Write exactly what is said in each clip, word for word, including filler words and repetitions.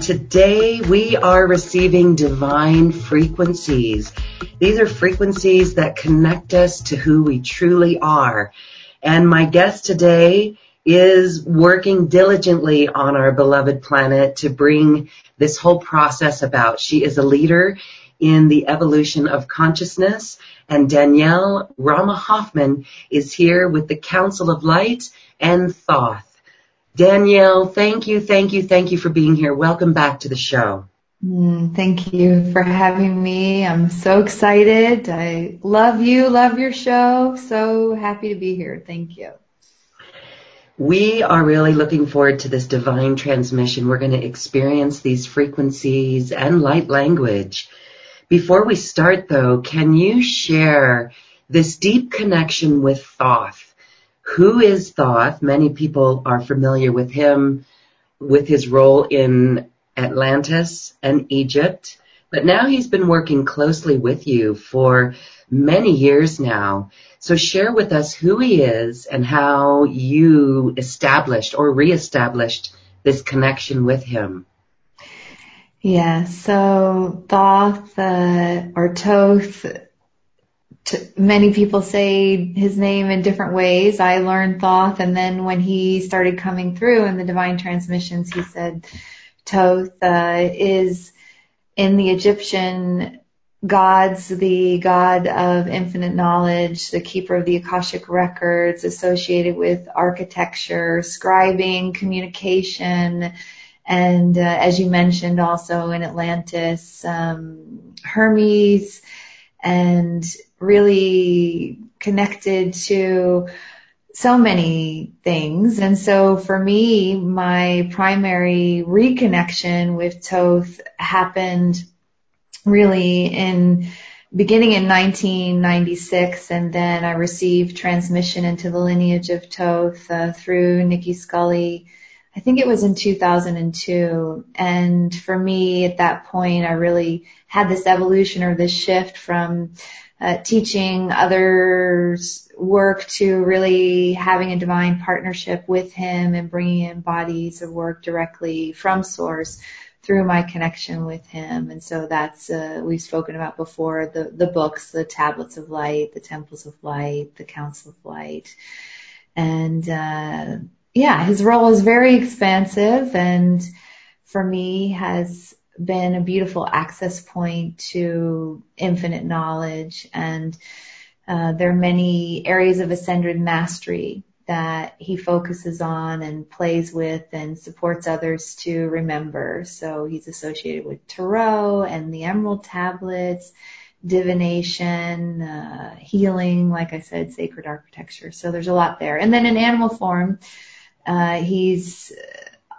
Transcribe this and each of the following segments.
Today we are receiving divine frequencies. These are frequencies that connect us to who we truly are. And my guest today is working diligently on our beloved planet to bring this whole process about. She is a leader in the evolution of consciousness. And Danielle Rama Hoffman is here with the Council of Light and Thoth. Danielle, thank you, thank you, thank you for being here. Welcome back to the show. Mm, thank you for having me. I'm so excited. I love you, love your show. So happy to be here. Thank you. We are really looking forward to this divine transmission. We're going to experience these frequencies and light language. Before we start, though, can you share this deep connection with Thoth? Who is Thoth? Many people are familiar with him, with his role in Atlantis and Egypt, but now he's been working closely with you for many years now. So share with us who he is and how you established or reestablished this connection with him. Yeah, so Thoth uh, or Thoth, t- many people say his name in different ways. I learned Thoth, and then when he started coming through in the divine transmissions, he said Thoth uh, is in the Egyptian gods, the god of infinite knowledge, the keeper of the Akashic records, associated with architecture, scribing, communication, and uh, as you mentioned also in Atlantis, um, Hermes, and really connected to so many things. And so for me, my primary reconnection with Thoth happened really in beginning in nineteen ninety-six, and then I received transmission into the lineage of Thoth uh, through Nikki Scully. I think it was in two thousand two. And for me at that point, I really had this evolution or this shift from Uh, teaching others work to really having a divine partnership with him and bringing in bodies of work directly from source through my connection with him. And so that's, uh, we've spoken about before, the, the books, the Tablets of Light, the Temples of Light, the Council of Light. And uh, yeah, his role is very expansive, and for me has been a beautiful access point to infinite knowledge, and uh, there are many areas of ascended mastery that he focuses on and plays with and supports others to remember. So he's associated with Tarot and the Emerald Tablets, divination, uh, healing, like I said, sacred architecture. So there's a lot there. And then in animal form, uh, he's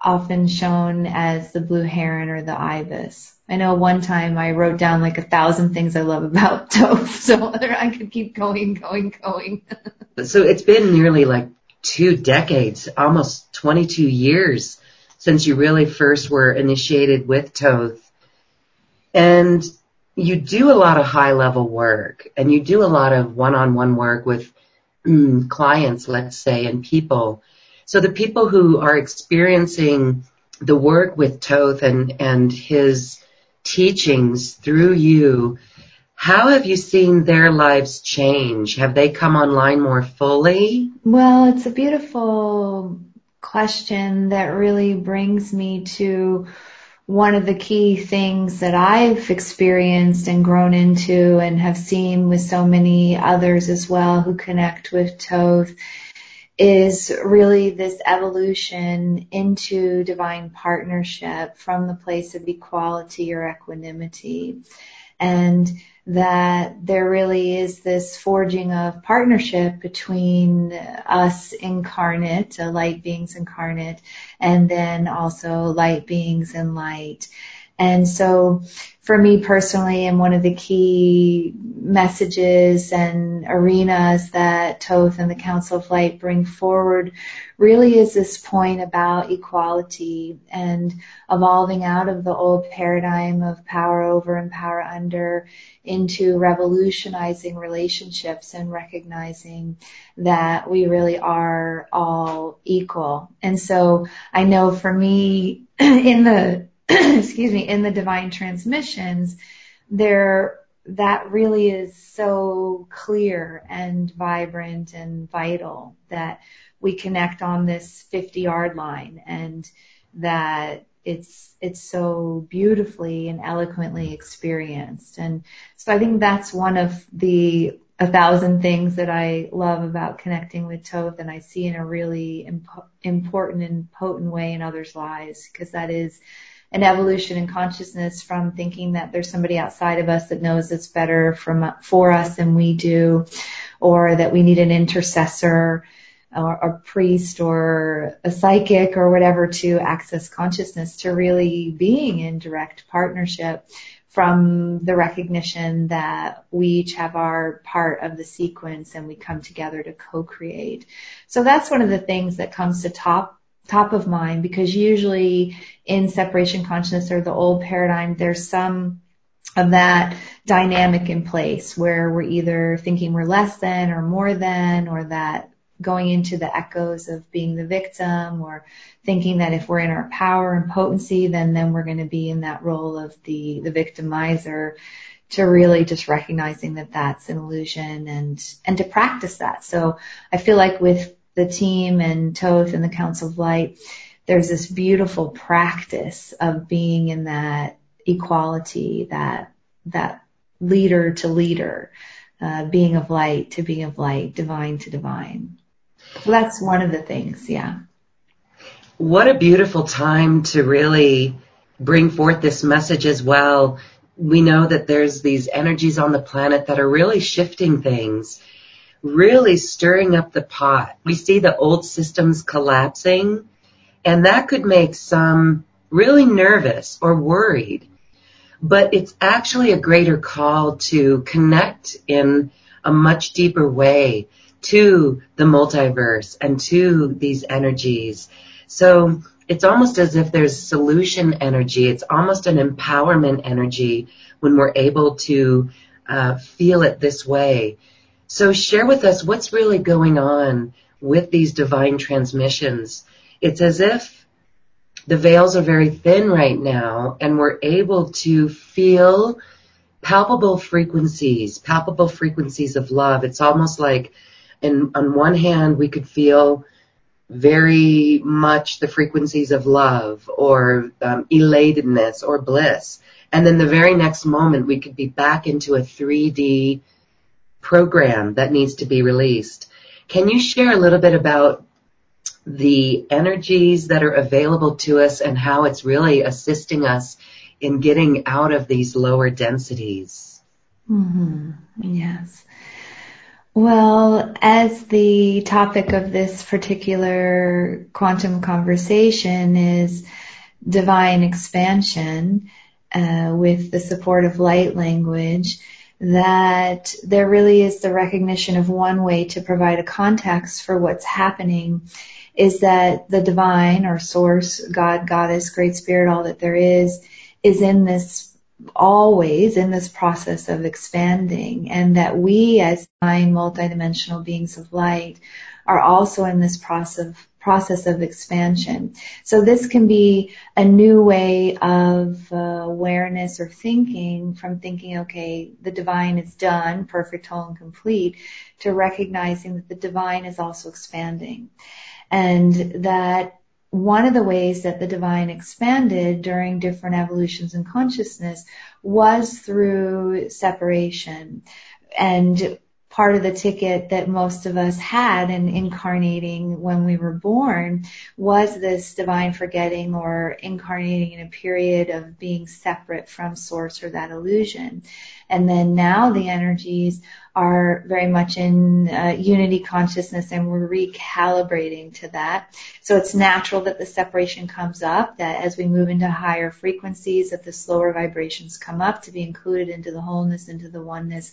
often shown as the blue heron or the ibis. I know one time I wrote down like a thousand things I love about Thoth, so I could keep going, going, going. So it's been nearly like two decades, almost twenty-two years since you really first were initiated with Thoth. And you do a lot of high-level work, and you do a lot of one-on-one work with clients, let's say, and people. So the people who are experiencing the work with Thoth and, and his teachings through you, how have you seen their lives change? Have they come online more fully? Well, it's a beautiful question that really brings me to one of the key things that I've experienced and grown into and have seen with so many others as well who connect with Thoth is really this evolution into divine partnership from the place of equality or equanimity. And that there really is this forging of partnership between us incarnate, uh, light beings incarnate, and then also light beings and light. And so for me personally, and one of the key messages and arenas that Thoth and the Council of Light bring forward really is this point about equality and evolving out of the old paradigm of power over and power under into revolutionizing relationships and recognizing that we really are all equal. And so I know for me in the excuse me, in the divine transmissions, there that really is so clear and vibrant and vital that we connect on this fifty-yard line, and that it's it's so beautifully and eloquently experienced. And so I think that's one of the a thousand things that I love about connecting with Thoth, and I see in a really imp- important and potent way in others' lives, because that is an evolution in consciousness from thinking that there's somebody outside of us that knows it's better from, for us than we do, or that we need an intercessor or a priest or a psychic or whatever to access consciousness, to really being in direct partnership from the recognition that we each have our part of the sequence and we come together to co-create. So that's one of the things that comes to top top of mind, because usually in separation consciousness or the old paradigm, there's some of that dynamic in place where we're either thinking we're less than or more than, or that going into the echoes of being the victim, or thinking that if we're in our power and potency, then, then we're going to be in that role of the, the victimizer, to really just recognizing that that's an illusion and, and to practice that. So I feel like with the team and Thoth and the Council of Light, there's this beautiful practice of being in that equality, that that leader to leader, uh, being of light to being of light, divine to divine. So that's one of the things, yeah. What a beautiful time to really bring forth this message as well. We know that there's these energies on the planet that are really shifting things, really stirring up the pot. We see the old systems collapsing, and that could make some really nervous or worried. But it's actually a greater call to connect in a much deeper way to the multiverse and to these energies. So it's almost as if there's solution energy. It's almost an empowerment energy when we're able to uh, feel it this way. So share with us what's really going on with these divine transmissions. It's as if the veils are very thin right now, and we're able to feel palpable frequencies, palpable frequencies of love. It's almost like in, on one hand we could feel very much the frequencies of love or um, elatedness or bliss. And then the very next moment we could be back into a three D program that needs to be released. Can you share a little bit about the energies that are available to us and how it's really assisting us in getting out of these lower densities? Mm-hmm. Yes. Well, as the topic of this particular quantum conversation is divine expansion, uh, with the support of light language, that there really is the recognition of one way to provide a context for what's happening is that the divine or source, God, goddess, great spirit, all that there is, is in this, always in this process of expanding, and that we as nine multidimensional beings of light are also in this process of, process of expansion. So this can be a new way of uh, awareness or thinking, from thinking, okay, the divine is done, perfect, whole, and complete, to recognizing that the divine is also expanding. And that one of the ways that the divine expanded during different evolutions in consciousness was through separation. And part of the ticket that most of us had in incarnating when we were born was this divine forgetting, or incarnating in a period of being separate from source or that illusion. And then now the energies are very much in uh, unity consciousness, and we're recalibrating to that. So it's natural that the separation comes up, that as we move into higher frequencies, that the slower vibrations come up to be included into the wholeness, into the oneness.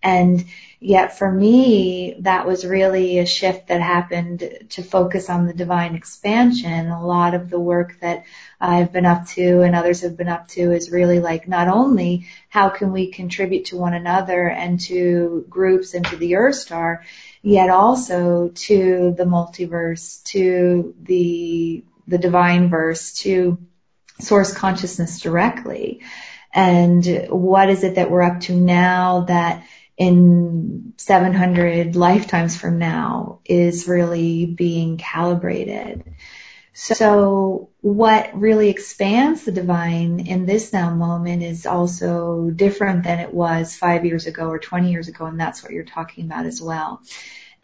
And yet for me, that was really a shift that happened to focus on the divine expansion. A lot of the work that I've been up to and others have been up to is really like, not only how can we contribute to one another and to groups and to the Earth Star, yet also to the multiverse, to the the divine verse, to source consciousness directly. And what is it that we're up to now that in seven hundred lifetimes from now is really being calibrated? So what really expands the divine in this now moment is also different than it was five years ago or twenty years ago, and that's what you're talking about as well.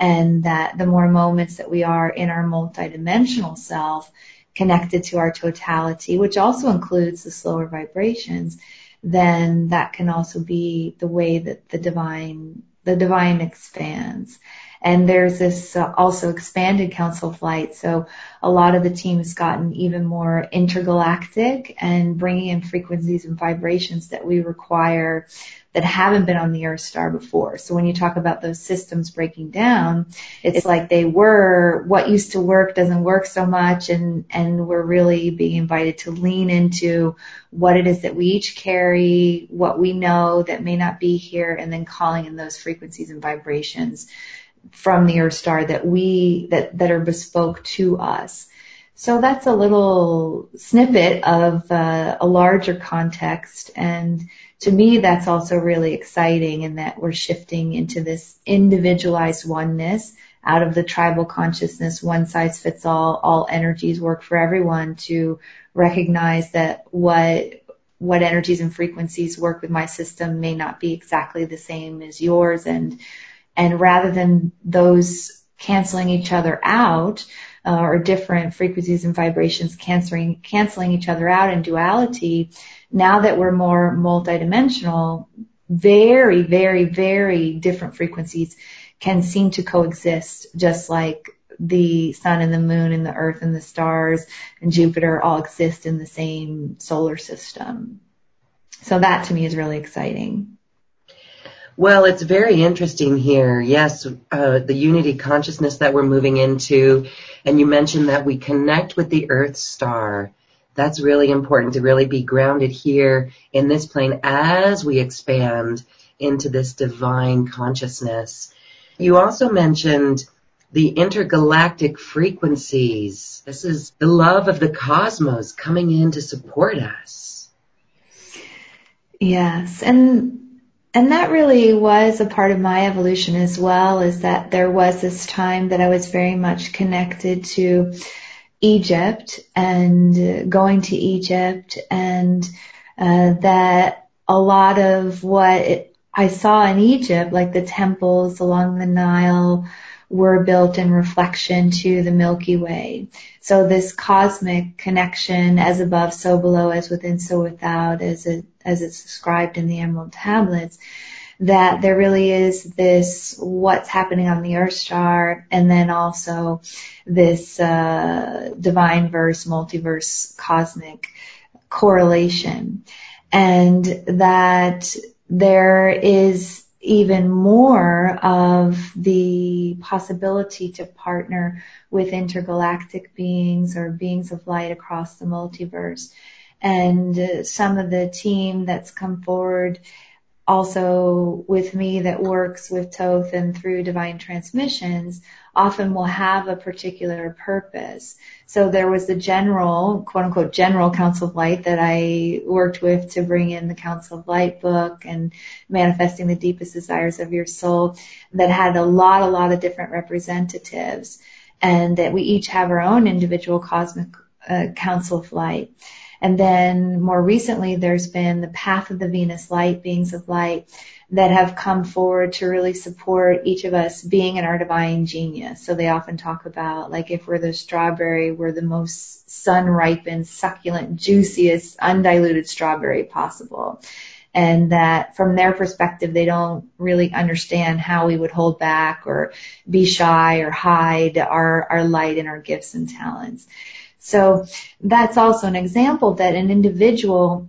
And that the more moments that we are in our multidimensional self, connected to our totality, which also includes the slower vibrations, then that can also be the way that the divine, the divine expands. And there's this uh, also expanded Council of Light. So a lot of the team has gotten even more intergalactic and bringing in frequencies and vibrations that we require that haven't been on the Earth Star before. So when you talk about those systems breaking down, it's like they were, what used to work doesn't work so much, and, and we're really being invited to lean into what it is that we each carry, what we know that may not be here, and then calling in those frequencies and vibrations from the Earth Star that we that that are bespoke to us. So that's a little snippet of uh, a larger context, and to me that's also really exciting, in that we're shifting into this individualized oneness out of the tribal consciousness, one size fits all, all energies work for everyone, to recognize that what what energies and frequencies work with my system may not be exactly the same as yours, and And rather than those canceling each other out, uh, or different frequencies and vibrations canceling, canceling each other out in duality, now that we're more multidimensional, very, very, very different frequencies can seem to coexist, just like the sun and the moon and the earth and the stars and Jupiter all exist in the same solar system. So that to me is really exciting. Well, it's very interesting here. Yes, uh, the unity consciousness that we're moving into, and you mentioned that we connect with the Earth Star. That's really important to really be grounded here in this plane as we expand into this divine consciousness. You also mentioned the intergalactic frequencies. This is the love of the cosmos coming in to support us. Yes, and And that really was a part of my evolution as well, is that there was this time that I was very much connected to Egypt and going to Egypt, and uh, that a lot of what it, I saw in Egypt, like the temples along the Nile, were built in reflection to the Milky Way. So this cosmic connection, as above, so below, as within, so without, as it, as it's described in the Emerald Tablets, that there really is this what's happening on the Earth Star, and then also this uh, divine verse, multiverse, cosmic correlation. And that there is even more of the possibility to partner with intergalactic beings or beings of light across the multiverse. And uh, some of the team that's come forward also with me that works with Thoth and through divine transmissions often will have a particular purpose. So there was the general, quote unquote, general Council of Light that I worked with to bring in the Council of Light book and Manifesting the Deepest Desires of Your Soul, that had a lot, a lot of different representatives, and that we each have our own individual cosmic uh, Council of Light. And then more recently, there's been the Path of the Venus Light, Beings of Light, that have come forward to really support each of us being in our divine genius. So they often talk about, like, if we're the strawberry, we're the most sun-ripened, succulent, juiciest, undiluted strawberry possible. And that from their perspective, they don't really understand how we would hold back or be shy or hide our, our light and our gifts and talents. So that's also an example that an individual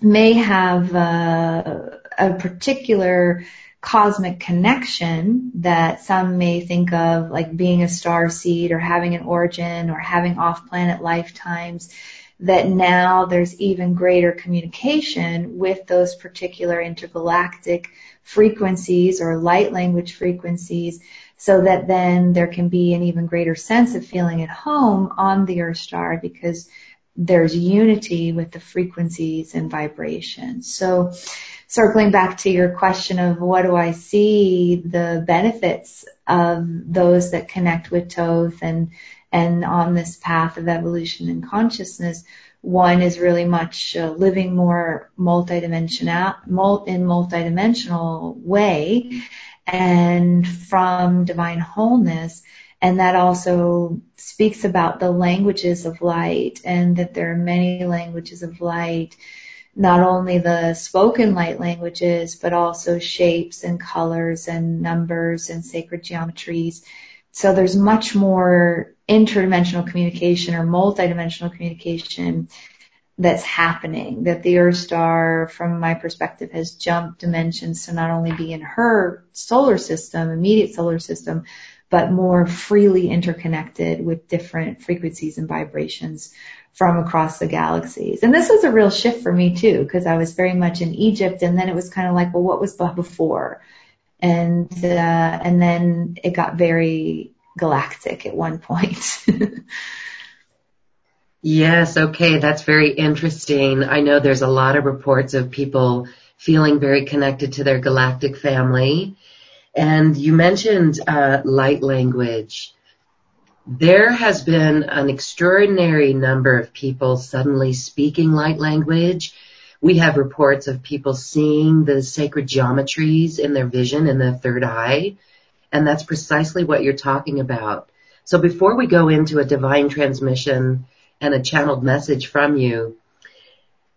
may have a, a particular cosmic connection that some may think of, like being a star seed or having an origin or having off-planet lifetimes, that now there's even greater communication with those particular intergalactic frequencies or light language frequencies, so that then there can be an even greater sense of feeling at home on the Earth Star, because there's unity with the frequencies and vibrations. So circling back to your question of what do I see the benefits of those that connect with Thoth and, and on this path of evolution and consciousness, one is really much uh, living more multidimensional, multi, in multidimensional way, and from divine wholeness. And that also speaks about the languages of light, and that there are many languages of light, not only the spoken light languages, but also shapes and colors and numbers and sacred geometries. So there's much more interdimensional communication or multidimensional communication that's happening, that the Earth Star, from my perspective, has jumped dimensions to not only be in her solar system, immediate solar system, but more freely interconnected with different frequencies and vibrations from across the galaxies. And this was a real shift for me too, because I was very much in Egypt, and then it was kind of like, well, what was before? And, uh, and then it got very galactic at one point. Yes, okay, that's very interesting. I know there's a lot of reports of people feeling very connected to their galactic family. And you mentioned uh, light language. There has been an extraordinary number of people suddenly speaking light language. We have reports of people seeing the sacred geometries in their vision in the third eye. And that's precisely what you're talking about. So before we go into a divine transmission and a channeled message from you,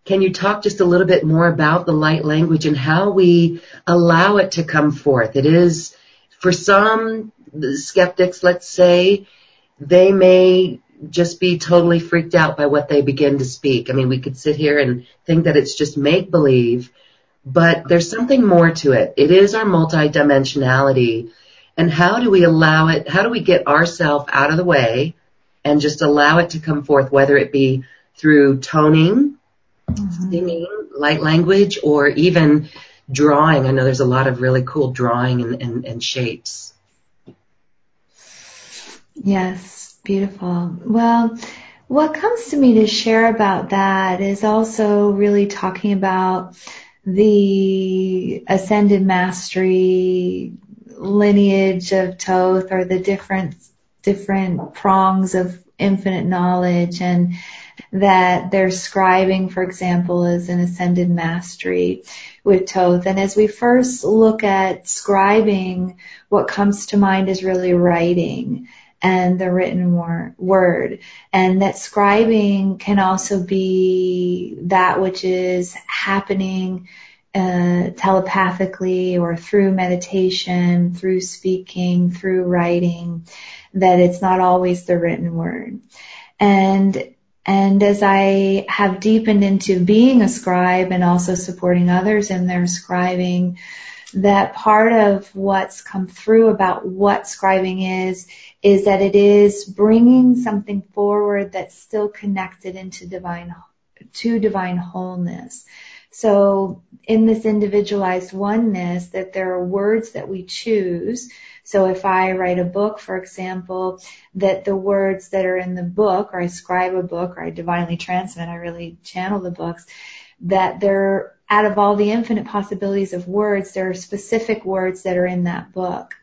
can you talk just a little bit more about the light language and how we allow it to come forth? It is, for some skeptics, let's say, they may just be totally freaked out by what they begin to speak. I mean, we could sit here and think that it's just make-believe, but there's something more to it. It is our multidimensionality. And how do we allow it, how do we get ourselves out of the way and just allow it to come forth, whether it be through toning, mm-hmm. singing, light language, or even drawing? I know there's a lot of really cool drawing and, and, and shapes. Yes, beautiful. Well, what comes to me to share about that is also really talking about the ascended mastery lineage of Thoth, or the different different prongs of infinite knowledge, and that their scribing, for example, is an ascended mastery with Thoth. And as we first look at scribing, what comes to mind is really writing and the written wor- word. And that scribing can also be that which is happening Uh, telepathically, or through meditation, through speaking, through writing, that it's not always the written word. And And as I have deepened into being a scribe and also supporting others in their scribing, that part of what's come through about what scribing is, is that it is bringing something forward that's still connected into divine, to divine wholeness. So in this individualized oneness, that there are words that we choose. So if I write a book, for example, that the words that are in the book, or I scribe a book, or I divinely transmit, I really channel the books, that they're, out of all the infinite possibilities of words, there are specific words that are in that book.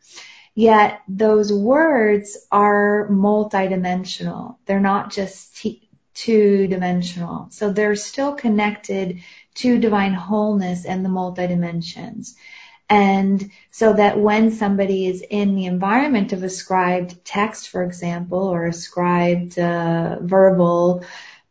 Yet those words are multidimensional. They're not just t- two-dimensional. So they're still connected to divine wholeness and the multidimensions. And so that when somebody is in the environment of a scribed text, for example, or a scribed uh, verbal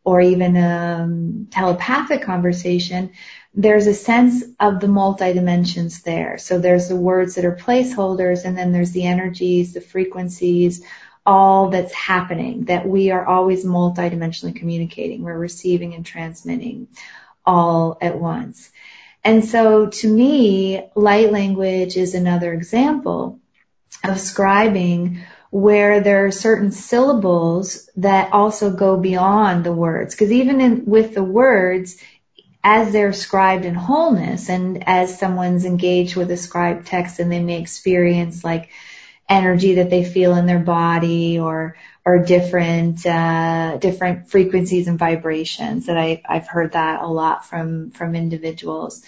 or even a um, telepathic conversation, there's a sense of the multidimensions there. So there's the words that are placeholders, and then there's the energies, the frequencies, all that's happening, that we are always multidimensionally communicating. We're receiving and transmitting all at once. And so to me, light language is another example of scribing, where there are certain syllables that also go beyond the words. Because even in, with the words, as they're scribed in wholeness, and as someone's engaged with a scribed text, and they may experience like energy that they feel in their body, or or different uh different frequencies and vibrations, that I, I've heard that a lot from from individuals.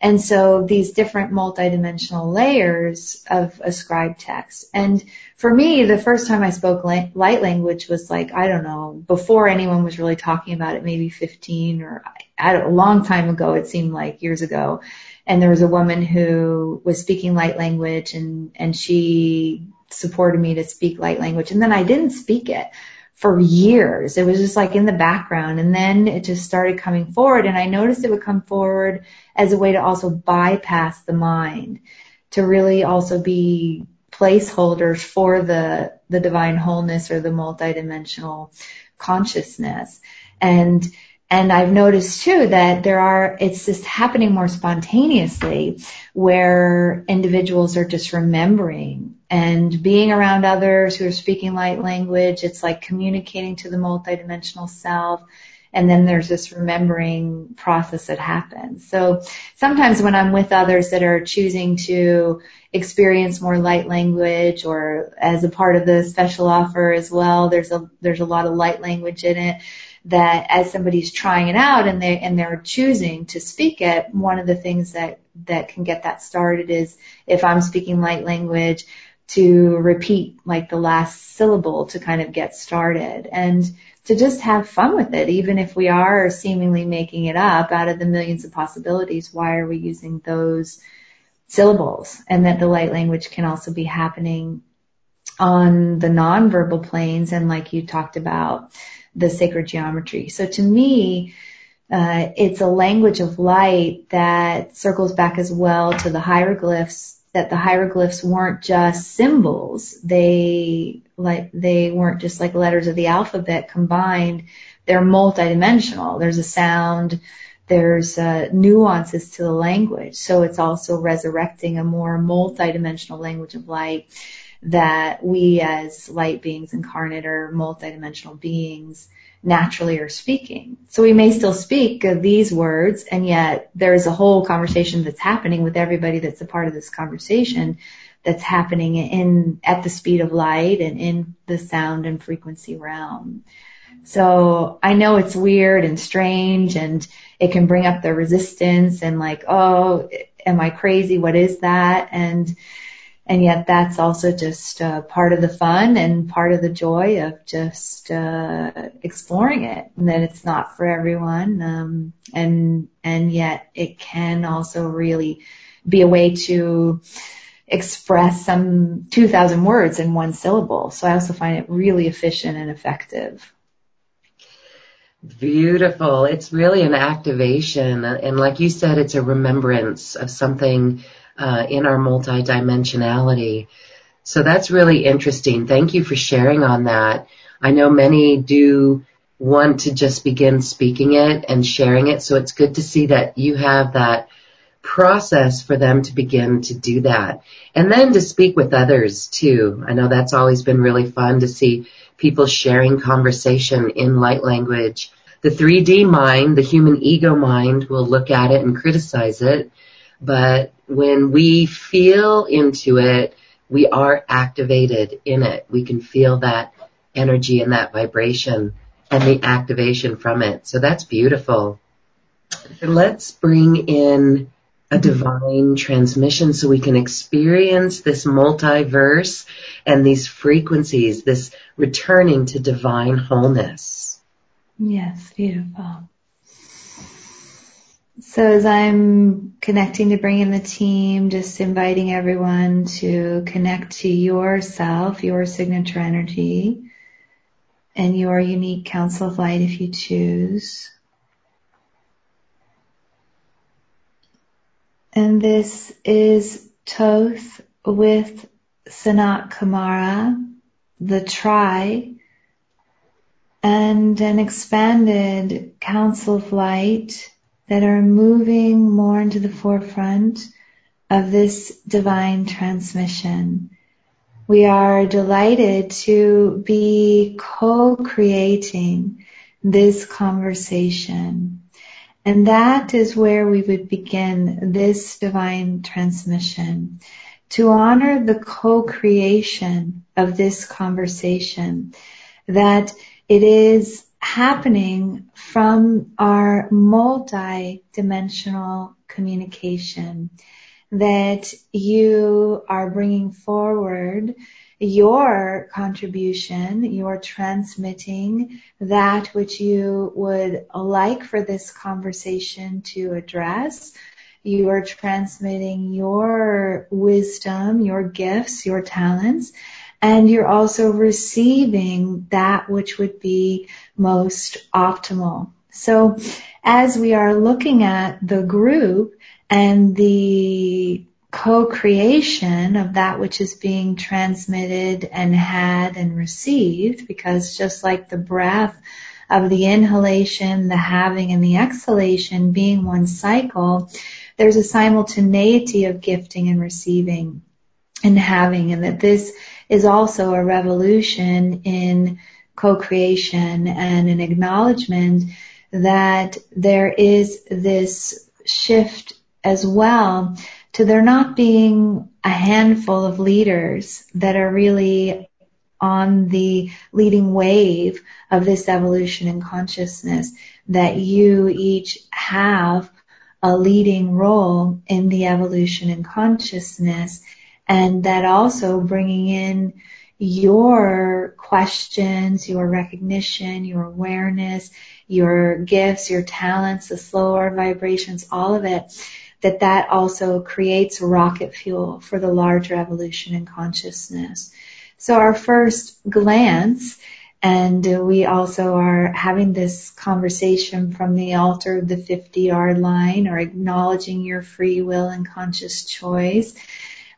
And so these different multidimensional layers of a scribed text. And for me, the first time I spoke light language was like, I don't know, before anyone was really talking about it, maybe fifteen or I don't, a long time ago, it seemed like years ago. And there was a woman who was speaking light language, and, and she supported me to speak light language. And then I didn't speak it for years. It was just like in the background. And then it just started coming forward. And I noticed it would come forward as a way to also bypass the mind, to really also be placeholders for the, the divine wholeness or the multidimensional consciousness. And, and I've noticed too that there are, it's just happening more spontaneously, where individuals are just remembering and being around others who are speaking light language. It's like communicating to the multidimensional self. And then there's this remembering process that happens. So sometimes when I'm with others that are choosing to experience more light language, or as a part of the special offer as well, there's a, there's a lot of light language in it, that as somebody's trying it out and they, and they're choosing to speak it, one of the things that, that can get that started is, if I'm speaking light language, to repeat like the last syllable to kind of get started, and to just have fun with it. Even if we are seemingly making it up out of the millions of possibilities, why are we using those syllables? And that the light language can also be happening on the nonverbal planes, and like you talked about, the sacred geometry. So to me, uh, it's a language of light that circles back as well to the hieroglyphs, that the hieroglyphs weren't just symbols. They like, they weren't just like letters of the alphabet combined. They're multidimensional. There's a sound, there's uh, nuances to the language. So it's also resurrecting a more multidimensional language of light, that we as light beings incarnate, or multidimensional beings, naturally are speaking. So we may still speak these words, and yet there is a whole conversation that's happening with everybody that's a part of this conversation, that's happening in at the speed of light and in the sound and frequency realm. So I know it's weird and strange, and it can bring up the resistance and like, oh, am I crazy? What is that? And And yet that's also just uh, part of the fun and part of the joy of just uh, exploring it, and that it's not for everyone. Um, and and yet it can also really be a way to express some two thousand words in one syllable. So I also find it really efficient and effective. Beautiful. It's really an activation. And like you said, it's a remembrance of something Uh, in our multidimensionality. So that's really interesting. Thank you for sharing on that. I know many do want to just begin speaking it and sharing it. So it's good to see that you have that process for them to begin to do that. And then to speak with others, too. I know that's always been really fun to see people sharing conversation in light language. The three D mind, the human ego mind, will look at it and criticize it. But when we feel into it, we are activated in it. We can feel that energy and that vibration and the activation from it. So that's beautiful. Let's bring in a divine transmission so we can experience this multiverse and these frequencies, this returning to divine wholeness. Yes, beautiful. So as I'm connecting to bring in the team, just inviting everyone to connect to yourself, your signature energy, and your unique Council of Light if you choose. And this is Thoth with Sanat Kumara, the Tri, and an expanded Council of Light that are moving more into the forefront of this divine transmission. We are delighted to be co-creating this conversation. And that is where we would begin this divine transmission, to honor the co-creation of this conversation, that it is happening from our multi-dimensional communication, that you are bringing forward your contribution, you're transmitting that which you would like for this conversation to address. You are transmitting your wisdom, your gifts, your talents, and you're also receiving that which would be most optimal. So as we are looking at the group and the co-creation of that which is being transmitted and had and received, because just like the breath of the inhalation, the having, and the exhalation being one cycle, there's a simultaneity of gifting and receiving and having, and that this is also a revolution in co-creation and an acknowledgement that there is this shift as well to there not being a handful of leaders that are really on the leading wave of this evolution in consciousness, that you each have a leading role in the evolution in consciousness, and that also bringing in your questions, your recognition, your awareness, your gifts, your talents, the slower vibrations, all of it, that that also creates rocket fuel for the larger evolution in consciousness. So our first glance, and we also are having this conversation from the altar of the fifty-yard line, or acknowledging your free will and conscious choice,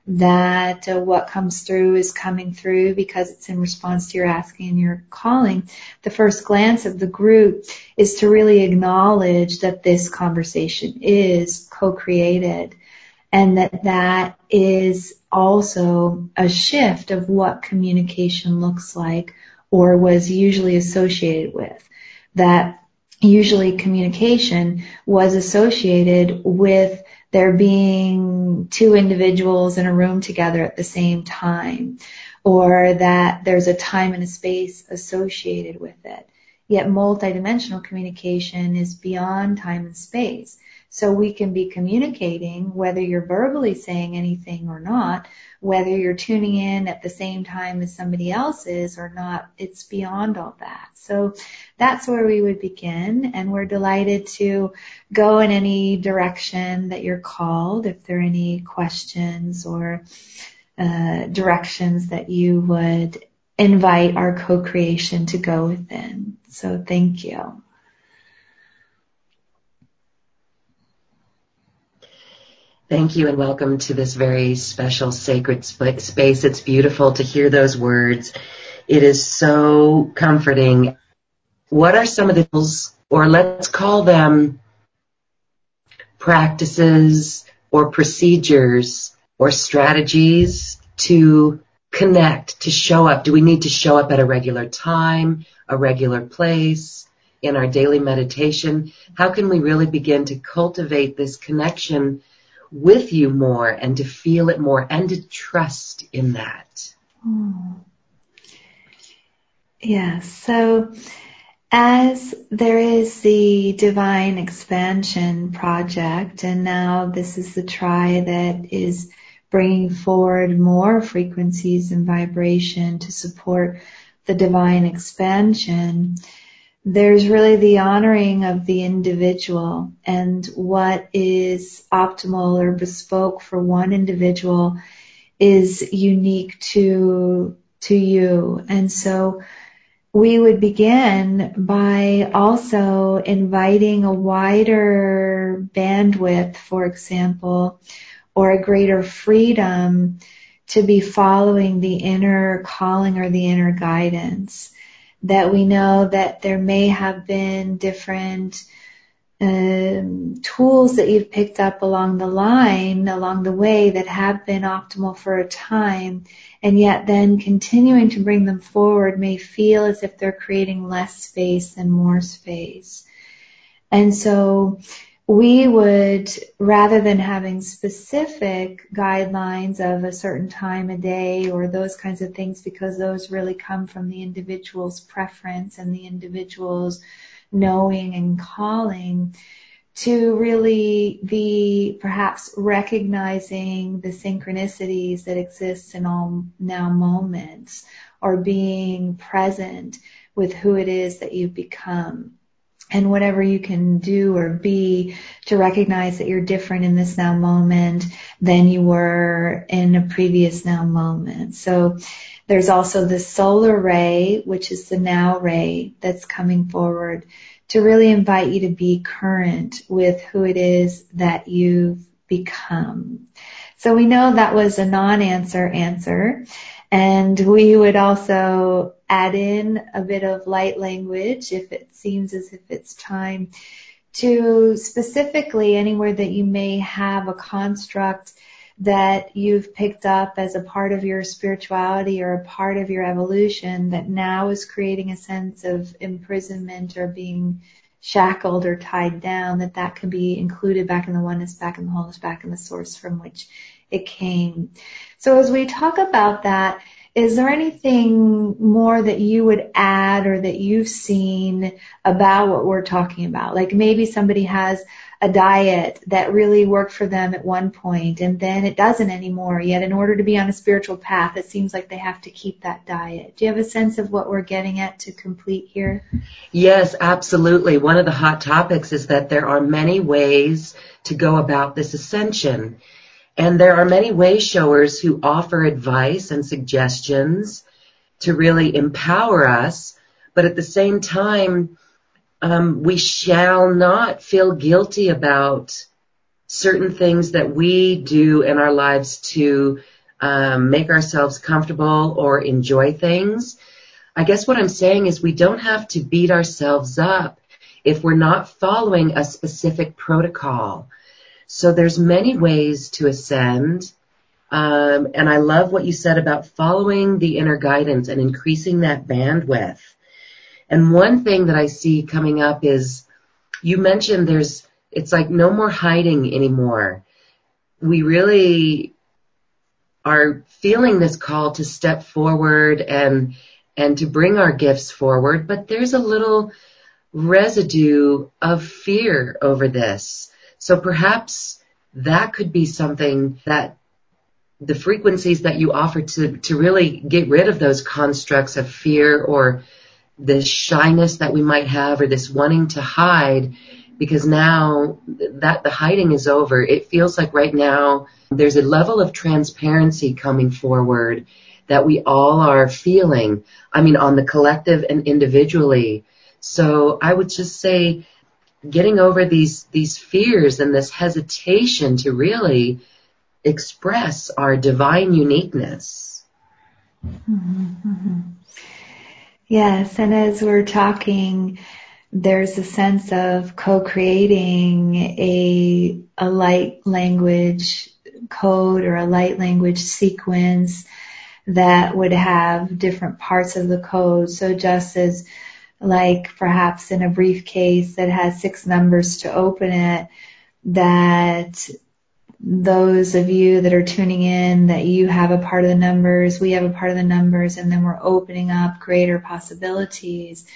that uh, what comes through is coming through because it's in response to your asking and your calling. The first glance of the group is to really acknowledge that this conversation is co-created, and that that is also a shift of what communication looks like or was usually associated with. That usually communication was associated with there being two individuals in a room together at the same time, or that there's a time and a space associated with it. Yet multidimensional communication is beyond time and space. So we can be communicating whether you're verbally saying anything or not, whether you're tuning in at the same time as somebody else is or not, it's beyond all that. So that's where we would begin, and we're delighted to go in any direction that you're called. If there are any questions or uh, directions that you would invite our co-creation to go within. So thank you. Thank you, and welcome to this very special sacred sp- space. It's beautiful to hear those words. It is so comforting what are some of the tools, or let's call them practices or procedures or strategies to connect, to show up? Do we need to show up at a regular time, a regular place, in our daily meditation? How can we really begin to cultivate this connection with you more, and to feel it more, and to trust in that? Mm. Yeah, so as there is the Divine Expansion Project, and now this is the try that is bringing forward more frequencies and vibration to support the divine expansion, there's really the honoring of the individual and what is optimal or bespoke for one individual is unique to to you. And so we would begin by also inviting a wider bandwidth, for example, or a greater freedom to be following the inner calling or the inner guidance. That we know that there may have been different um, tools that you've picked up along the line, along the way, that have been optimal for a time, and yet then continuing to bring them forward may feel as if they're creating less space and more space. And so we would, rather than having specific guidelines of a certain time of day or those kinds of things, because those really come from the individual's preference and the individual's knowing and calling, to really be perhaps recognizing the synchronicities that exist in all now moments, or being present with who it is that you've become. And whatever you can do or be to recognize that you're different in this now moment than you were in a previous now moment. So there's also the solar ray, which is the now ray that's coming forward, to really invite you to be current with who it is that you've become. So we know that was a non-answer answer. And we would also add in a bit of light language if it seems as if it's time to, specifically anywhere that you may have a construct that you've picked up as a part of your spirituality or a part of your evolution that now is creating a sense of imprisonment or being shackled or tied down, that that can be included back in the oneness, back in the wholeness, back in the source from which it came. So as we talk about that, is there anything more that you would add or that you've seen about what we're talking about? Like maybe somebody has a diet that really worked for them at one point and then it doesn't anymore. Yet in order to be on a spiritual path, it seems like they have to keep that diet. Do you have a sense of what we're getting at to complete here? Yes, absolutely. One of the hot topics is that there are many ways to go about this ascension. And there are many way showers who offer advice and suggestions to really empower us. But at the same time, um, we shall not feel guilty about certain things that we do in our lives to um, make ourselves comfortable or enjoy things. I guess what I'm saying is we don't have to beat ourselves up if we're not following a specific protocol. So there's many ways to ascend, um, and I love what you said about following the inner guidance and increasing that bandwidth. And one thing that I see coming up is, you mentioned there's, it's like no more hiding anymore. We really are feeling this call to step forward and and to bring our gifts forward, but there's a little residue of fear over this. So perhaps that could be something that the frequencies that you offer to, to really get rid of those constructs of fear or this shyness that we might have or this wanting to hide, because now that the hiding is over, it feels like right now there's a level of transparency coming forward that we all are feeling, I mean, on the collective and individually. So I would just say, getting over these these fears and this hesitation to really express our divine uniqueness. Mm-hmm, mm-hmm. Yes, and as we're talking, there's a sense of co-creating a a light language code or a light language sequence that would have different parts of the code. So just as like perhaps in a briefcase that has six numbers to open it, that those of you that are tuning in, that you have a part of the numbers, we have a part of the numbers, and then we're opening up greater possibilities.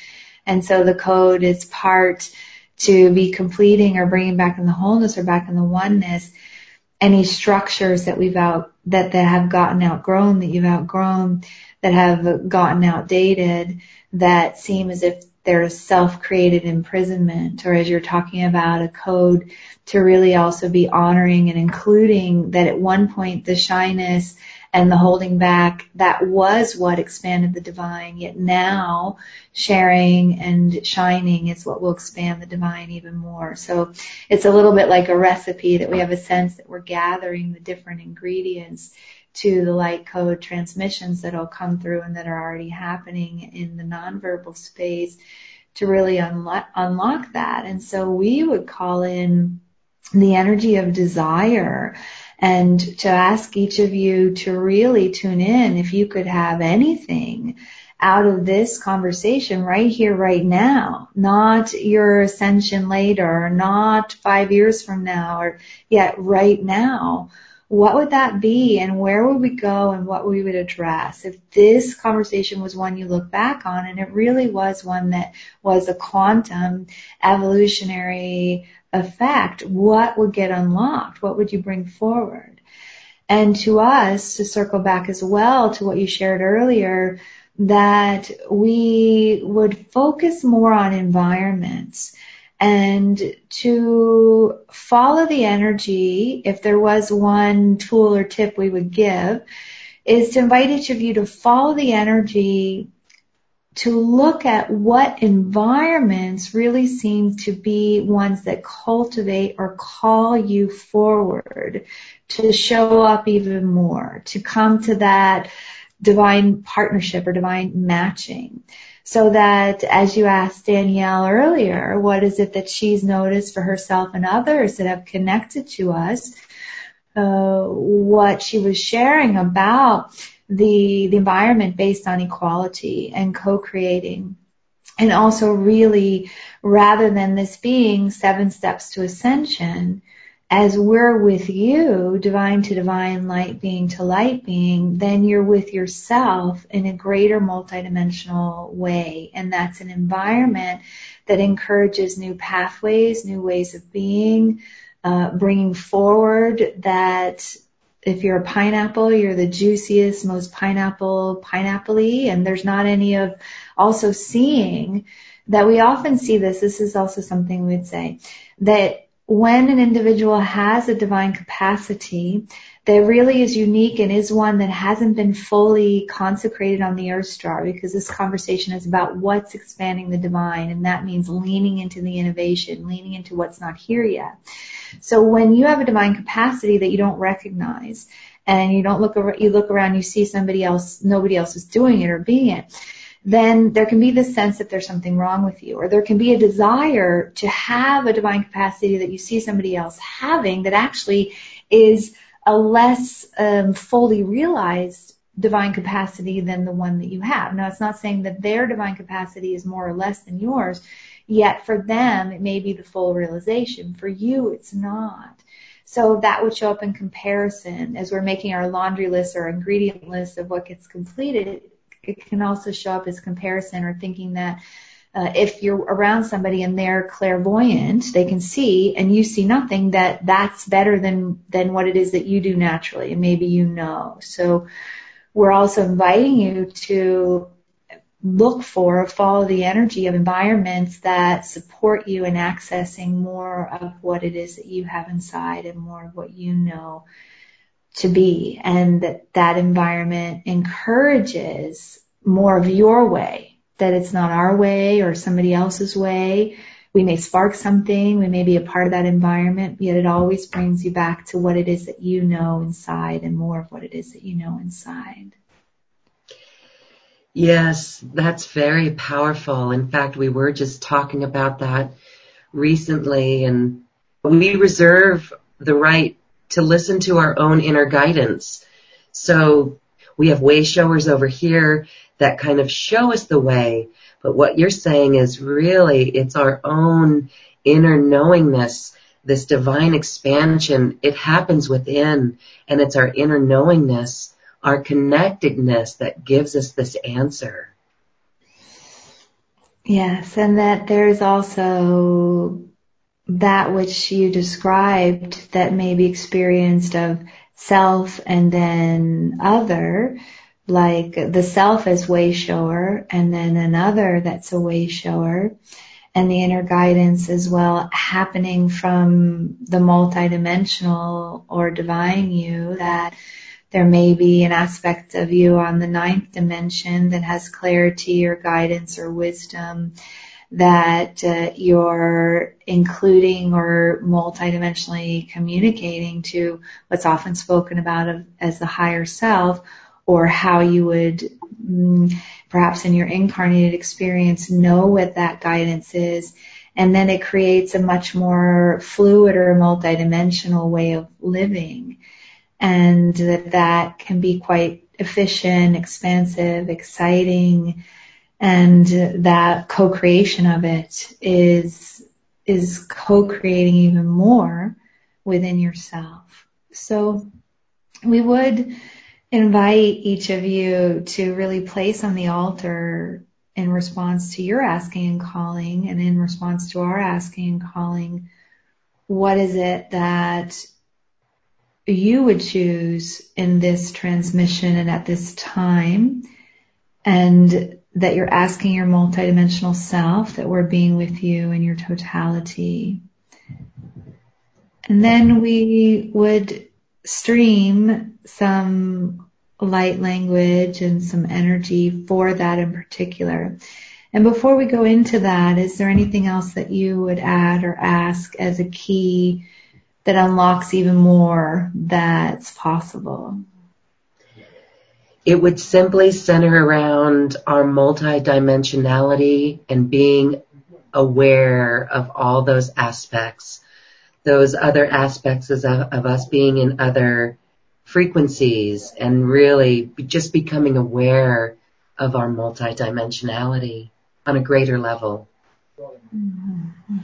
And so the code is part to be completing or bringing back in the wholeness or back in the oneness any structures that we've out, that, that have gotten outgrown, that you've outgrown, that have gotten outdated, that seem as if they're self-created imprisonment, or as you're talking about, a code to really also be honoring and including that at one point the shyness and the holding back, that was what expanded the divine, yet now sharing and shining is what will expand the divine even more. So it's a little bit like a recipe that we have a sense that we're gathering the different ingredients to the light code transmissions that will come through and that are already happening in the nonverbal space to really unlo- unlock that. And so we would call in the energy of desire and to ask each of you to really tune in if you could have anything out of this conversation right here, right now, not your ascension later, not five years from now, or yet right now. What would that be, and where would we go, and what we would address if this conversation was one you look back on, and it really was one that was a quantum evolutionary effect? What would get unlocked? What would you bring forward? And to us, to circle back as well to what you shared earlier, that we would focus more on environments and to follow the energy. If there was one tool or tip we would give, is to invite each of you to follow the energy to look at what environments really seem to be ones that cultivate or call you forward to show up even more, to come to that divine partnership or divine matching. So that, as you asked Danielle earlier, what is it that she's noticed for herself and others that have connected to us, uh, what she was sharing about the, the environment based on equality and co-creating. And also really, rather than this being seven steps to ascension, as we're with you, divine to divine, light being to light being, then you're with yourself in a greater multidimensional way. And that's an environment that encourages new pathways, new ways of being, uh, bringing forward that if you're a pineapple, you're the juiciest, most pineapple, pineapple-y, and there's not any of also seeing that we often see this. This is also something we'd say, that when an individual has a divine capacity that really is unique and is one that hasn't been fully consecrated on the earth star, because this conversation is about what's expanding the divine, and that means leaning into the innovation, leaning into what's not here yet. So when you have a divine capacity that you don't recognize, and you don't look around, you look around, you see somebody else, nobody else is doing it or being it, then there can be this sense that there's something wrong with you, or there can be a desire to have a divine capacity that you see somebody else having that actually is a less um, fully realized divine capacity than the one that you have. Now, it's not saying that their divine capacity is more or less than yours, yet for them it may be the full realization. For you, it's not. So that would show up in comparison as we're making our laundry list or ingredient list of what gets completed. It can also show up as comparison or thinking that uh, if you're around somebody and they're clairvoyant, they can see and you see nothing, that that's better than, than what it is that you do naturally. And maybe you know. So we're also inviting you to look for or follow the energy of environments that support you in accessing more of what it is that you have inside and more of what you know to be, and that that environment encourages more of your way, that it's not our way or somebody else's way. We may spark something, we may be a part of that environment, yet it always brings you back to what it is that you know inside and more of what it is that you know inside. Yes, that's very powerful. In fact, we were just talking about that recently, and we reserve the right to listen to our own inner guidance. So we have way showers over here that kind of show us the way. But what you're saying is really it's our own inner knowingness, this divine expansion. It happens within, and it's our inner knowingness, our connectedness that gives us this answer. Yes, and that there's also that which you described that may be experienced of self and then other, like the self as way shower and then another that's a way shower, and the inner guidance as well happening from the multidimensional or divine you, that there may be an aspect of you on the ninth dimension that has clarity or guidance or wisdom that uh, you're including or multidimensionally communicating to what's often spoken about of, as the higher self, or how you would mm, perhaps in your incarnated experience know what that guidance is. And then it creates a much more fluid or multidimensional way of living, and that that can be quite efficient, expansive, exciting. And that co-creation of it is is co-creating even more within yourself. So we would invite each of you to really place on the altar in response to your asking and calling, and in response to our asking and calling, what is it that you would choose in this transmission and at this time, and that you're asking your multidimensional self, that we're being with you in your totality. And then we would stream some light language and some energy for that in particular. And before we go into that, is there anything else that you would add or ask as a key that unlocks even more that's possible? It would simply center around our multidimensionality and being aware of all those aspects, those other aspects of, of us being in other frequencies, and really just becoming aware of our multidimensionality on a greater level. Mm-hmm.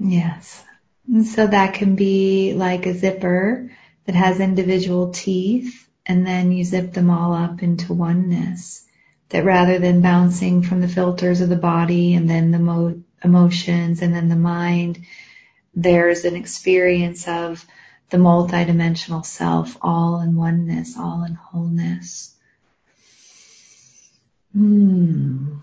Yes. And so that can be like a zipper that has individual teeth, and then you zip them all up into oneness, that rather than bouncing from the filters of the body and then the mo- emotions and then the mind, there's an experience of the multidimensional self, all in oneness, all in wholeness. Mm.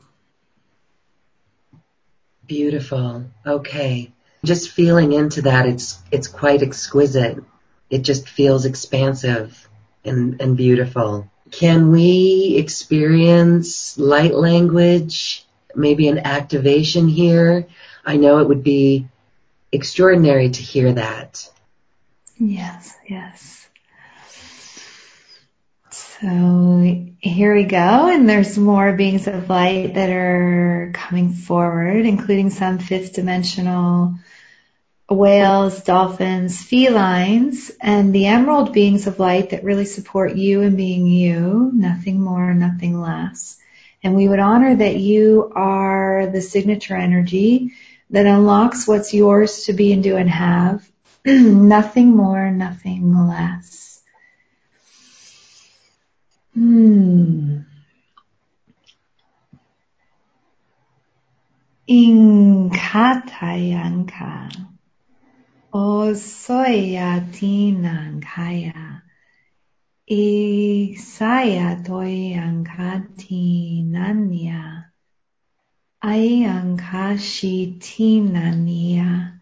Beautiful. Okay. Just feeling into that, it's it's quite exquisite. It just feels expansive. And, and beautiful. Can we experience light language, maybe an activation here? I know it would be extraordinary to hear that. Yes, yes. So here we go, and there's more beings of light that are coming forward, including some fifth dimensional whales, dolphins, felines, and the emerald beings of light that really support you in being you, nothing more, nothing less. And we would honor that you are the signature energy that unlocks what's yours to be and do and have, nothing more, nothing less. Hmm. Inkatayanka. O soya tinan kaya, isaya toyan kati nanya, ayan kashi tinania.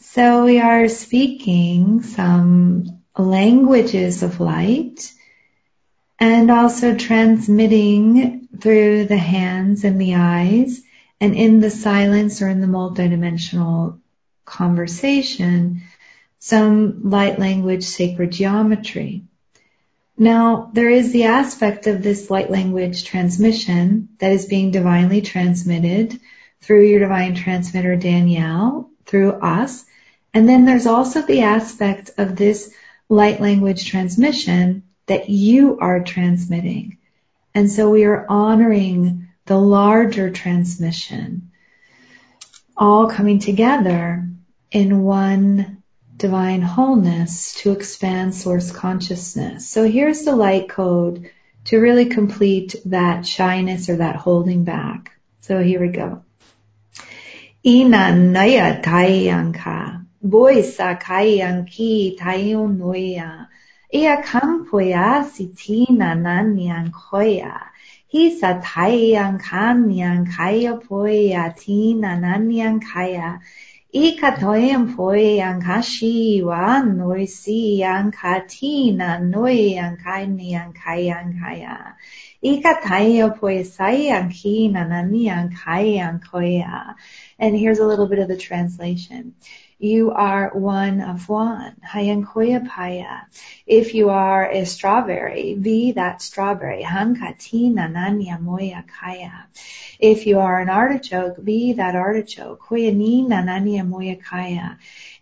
So we are speaking some languages of light, and also transmitting through the hands and the eyes, and in the silence or in the multidimensional conversation, some light language sacred geometry. Now, there is the aspect of this light language transmission that is being divinely transmitted through your divine transmitter, Danielle, through us. And then there's also the aspect of this light language transmission that you are transmitting. And so we are honoring the larger transmission, all coming together in one divine wholeness to expand source consciousness. So here's the light code to really complete that shyness or that holding back. So here we go. Ina naya taiyanka, boisa kaiyanki taiyo noya, ea kampoya sitina nanyankoya, hisa taiyankanyankaya poya tina nanyankaya, ikatoyam poyankashi wa noisiyankatina noyankanyankayankaya. And here's a little bit of the translation. You are one of one. If you are a strawberry, be that strawberry. If you are an artichoke, be that artichoke.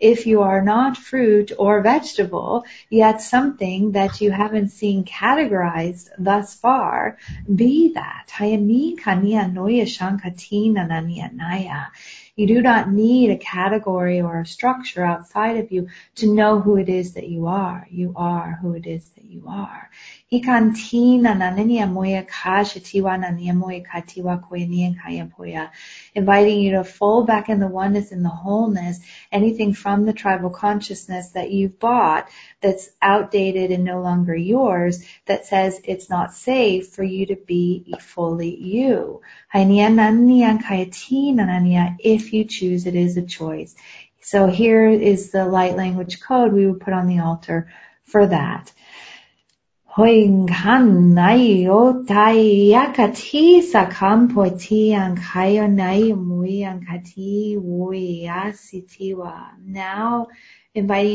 If you are not fruit or vegetable, yet something that you haven't seen categorized thus far, be that. You do not need a category or a structure outside of you to know who it is that you are. You are who it is that you are. Inviting you to fold back in the oneness and the wholeness, anything from the tribal consciousness that you've bought that's outdated and no longer yours, that says it's not safe for you to be fully you. If you choose, it is a choice. So here is the light language code we would put on the altar for that. Now, inviting you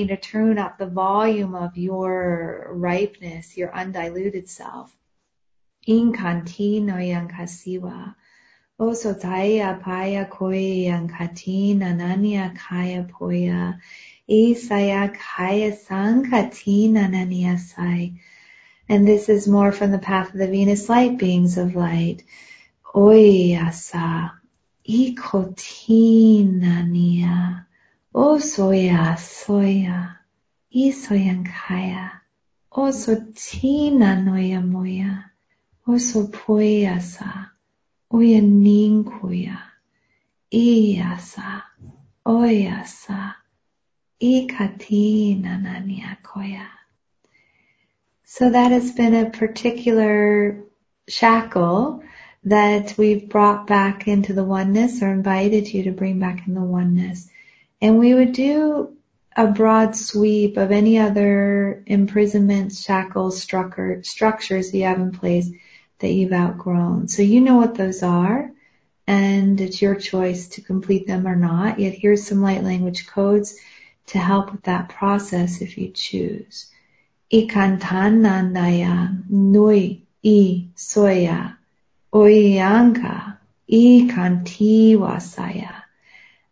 to turn up the volume of your ripeness, your undiluted self. Oso taya paya koyan katina nania kaya poya isaya kaya san katina nania sai. And this is more from the path of the Venus light beings of light. Oyasa ikotina nia osoya soya isoyan kaya osotina noya moya osopoyasa. Uyaninkuya, iyasa, oyasa, ikatina naniakoya. So that has been a particular shackle that we've brought back into the oneness, or invited you to bring back in the oneness. And we would do a broad sweep of any other imprisonment, shackles, structure, structures you have in place that you've outgrown. So you know what those are, and it's your choice to complete them or not. Yet here's some light language codes to help with that process if you choose. Ikantananaya nui i soya oyanka ikantiwasaya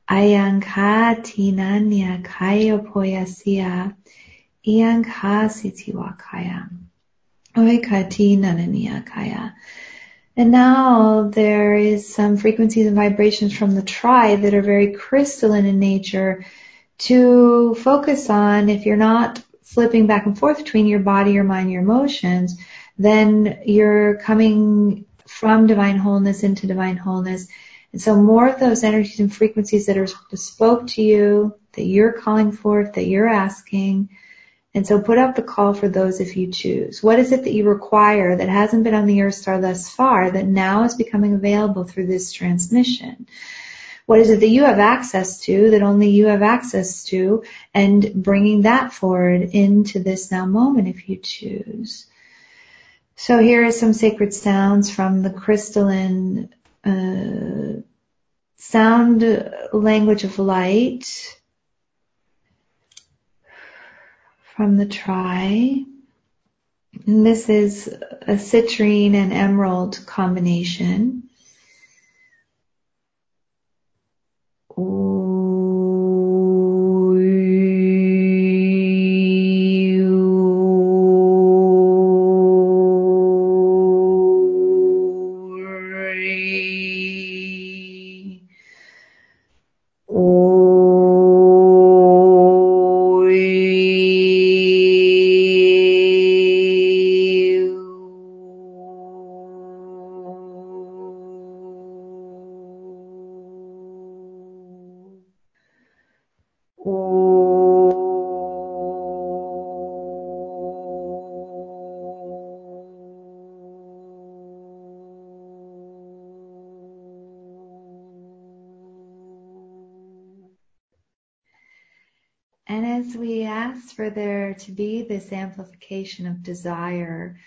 ayanka tinanya kaya poyasia iyanka sitiwakaya. And now there is some frequencies and vibrations from the tribe that are very crystalline in nature to focus on. If you're not flipping back and forth between your body, your mind, your emotions, then you're coming from divine wholeness into divine wholeness. And so more of those energies and frequencies that are bespoke to you, that you're calling forth, that you're asking. And so put up the call for those if you choose. What is it that you require that hasn't been on the Earth Star thus far that now is becoming available through this transmission? What is it that you have access to that only you have access to, and bringing that forward into this now moment if you choose? So here are some sacred sounds from the crystalline uh, sound language of light from the tri. And this is a citrine and emerald combination. Ooh. For there to be this amplification of desire,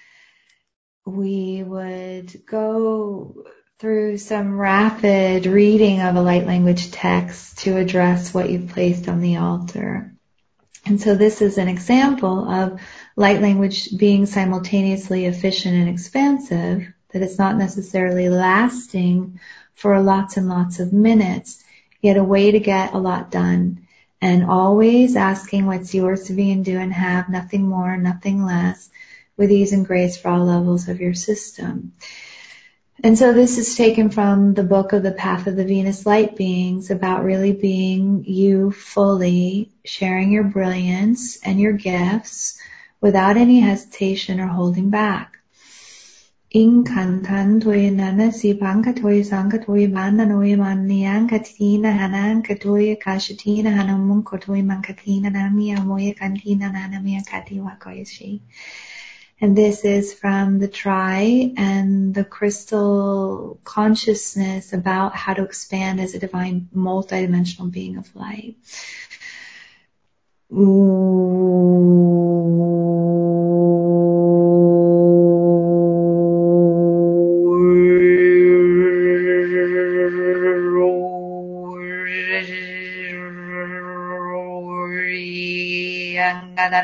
we would go through some rapid reading of a light language text to address what you've placed on the altar. And so this is an example of light language being simultaneously efficient and expansive, that it's not necessarily lasting for lots and lots of minutes, yet a way to get a lot done. And always asking what's yours to be and do and have, nothing more, nothing less, with ease and grace for all levels of your system. And so this is taken from the book of The Path of the Venus Light Beings, about really being you fully, sharing your brilliance and your gifts without any hesitation or holding back. In Kantan Toy Nana Sipanka Toy Sanka Toy Banda Noy Manian Katina Hanan Katoya Kashatina Hanamun Kotoy Mankatina Namia Moya Kantina Nanamia Katiwa Koyashi. And this is from the Tri and the crystal consciousness about how to expand as a divine multidimensional being of light. Ooh. And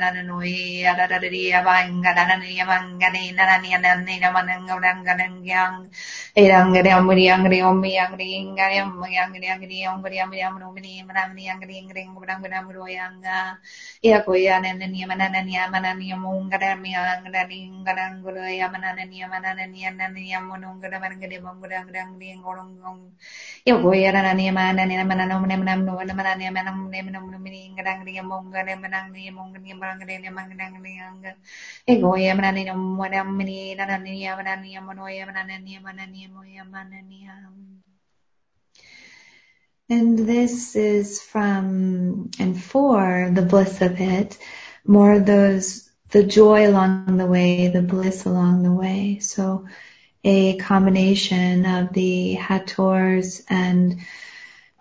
this is from and for the bliss of it, more those, the joy along the way, the bliss along the way. So a combination of the Hators and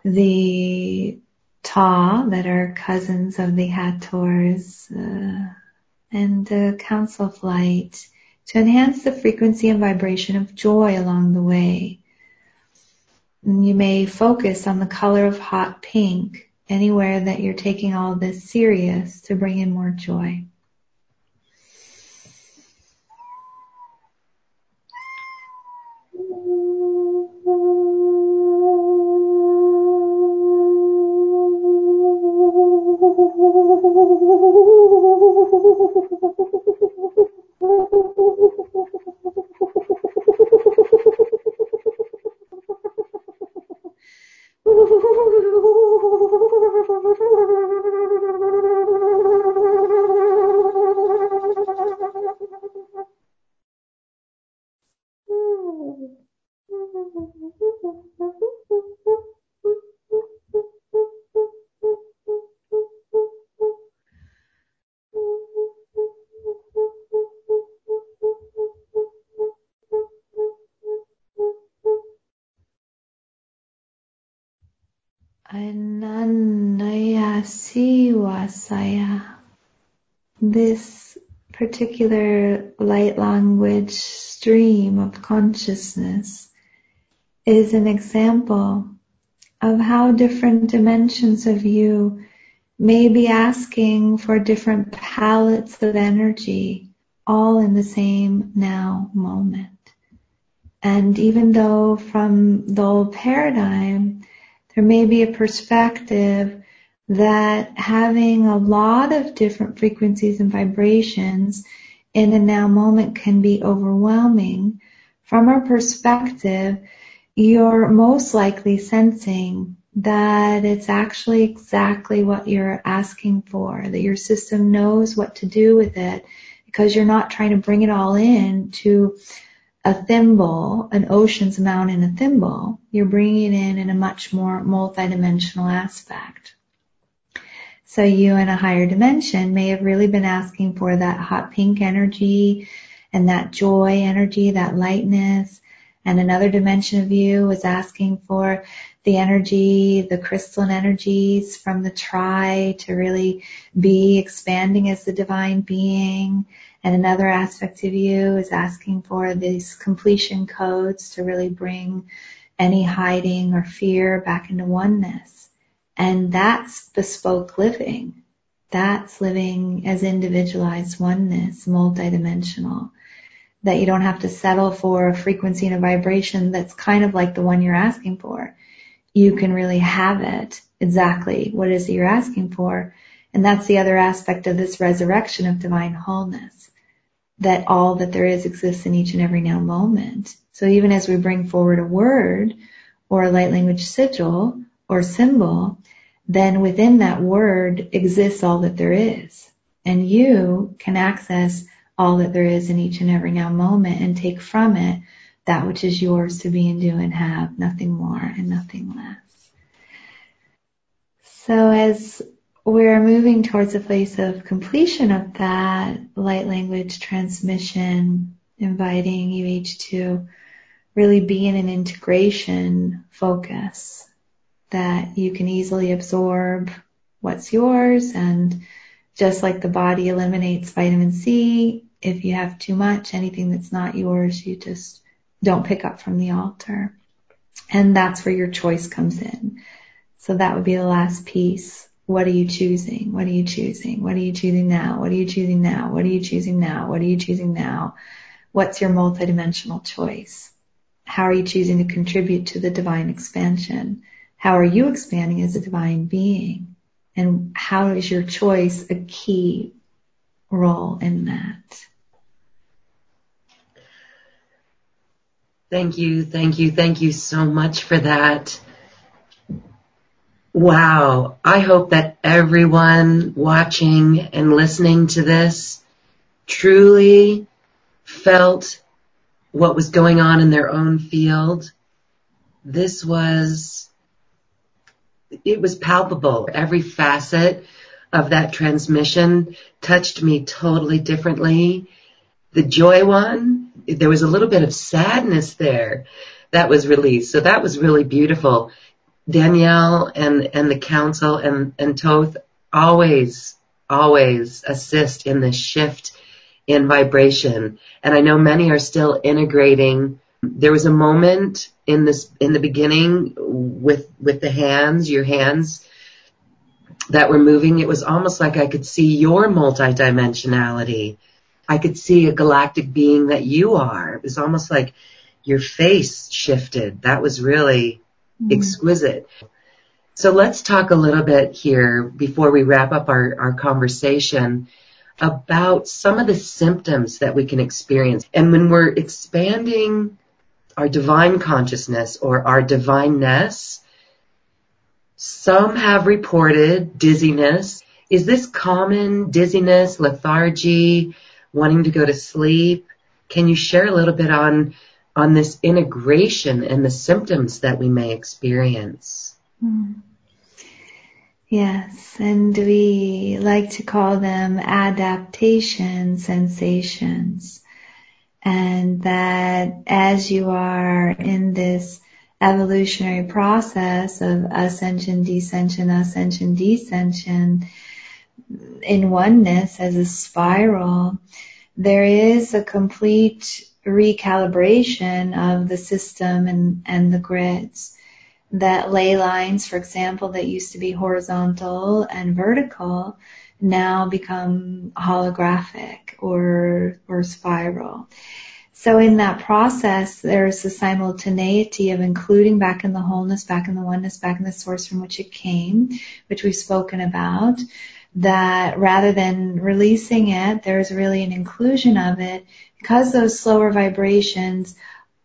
the Ta, that are cousins of the Hators, uh, and the Council of Light, to enhance the frequency and vibration of joy along the way. And you may focus on the color of hot pink anywhere that you're taking all this serious to bring in more joy. This particular light language stream of consciousness is an example of how different dimensions of you may be asking for different palettes of energy, all in the same now moment. And even though from the old paradigm, there may be a perspective that having a lot of different frequencies and vibrations in the now moment can be overwhelming, from our perspective, you're most likely sensing that it's actually exactly what you're asking for, that your system knows what to do with it, because you're not trying to bring it all in to a thimble, an ocean's amount in a thimble. You're bringing it in in a much more multidimensional aspect. So you in a higher dimension may have really been asking for that hot pink energy and that joy energy, that lightness. And another dimension of you was asking for the energy, the crystalline energies from the tri to really be expanding as the divine being. And another aspect of you is asking for these completion codes to really bring any hiding or fear back into oneness. And that's bespoke living. That's living as individualized oneness, multidimensional, that you don't have to settle for a frequency and a vibration that's kind of like the one you're asking for. You can really have it exactly what it is that you're asking for. And that's the other aspect of this resurrection of divine wholeness, that all that there is exists in each and every now moment. So even as we bring forward a word or a light language sigil or symbol, then within that word exists all that there is. And you can access all that there is in each and every now moment and take from it that which is yours to be and do and have, nothing more and nothing less. So as we're moving towards a place of completion of that light language transmission, inviting you each to really be in an integration focus, that you can easily absorb what's yours. And just like the body eliminates vitamin C, if you have too much, anything that's not yours, you just don't pick up from the altar. And that's where your choice comes in. So that would be the last piece. What are you choosing? What are you choosing? What are you choosing now? What are you choosing now? What are you choosing now? What are you choosing now? What's your multidimensional choice? How are you choosing to contribute to the divine expansion? How are you expanding as a divine being? And how is your choice a key role in that? Thank you, thank you, thank you so much for that. Wow. I hope that everyone watching and listening to this truly felt what was going on in their own field. This was, it was palpable. Every facet of that transmission touched me totally differently. The joy one, there was a little bit of sadness there that was released. So that was really beautiful. Danielle and, and the council and, and Thoth always, always assist in the shift in vibration. And I know many are still integrating. There was a moment in this, in the beginning with, with the hands, your hands that were moving. It was almost like I could see your multidimensionality. I could see a galactic being that you are. It was almost like your face shifted. That was really exquisite. So let's talk a little bit here before we wrap up our, our conversation about some of the symptoms that we can experience. And when we're expanding our divine consciousness or our divineness, some have reported dizziness. Is this common? Dizziness, lethargy, wanting to go to sleep? Can you share a little bit on on this integration and the symptoms that we may experience? Mm. Yes, and we like to call them adaptation sensations. And that as you are in this evolutionary process of ascension, descension, ascension, descension, in oneness as a spiral, there is a complete recalibration of the system and, and the grids, that ley lines, for example, that used to be horizontal and vertical now become holographic or or spiral. So in that process, there's the simultaneity of including back in the wholeness, back in the oneness, back in the source from which it came, which we've spoken about, that rather than releasing it, there's really an inclusion of it because those slower vibrations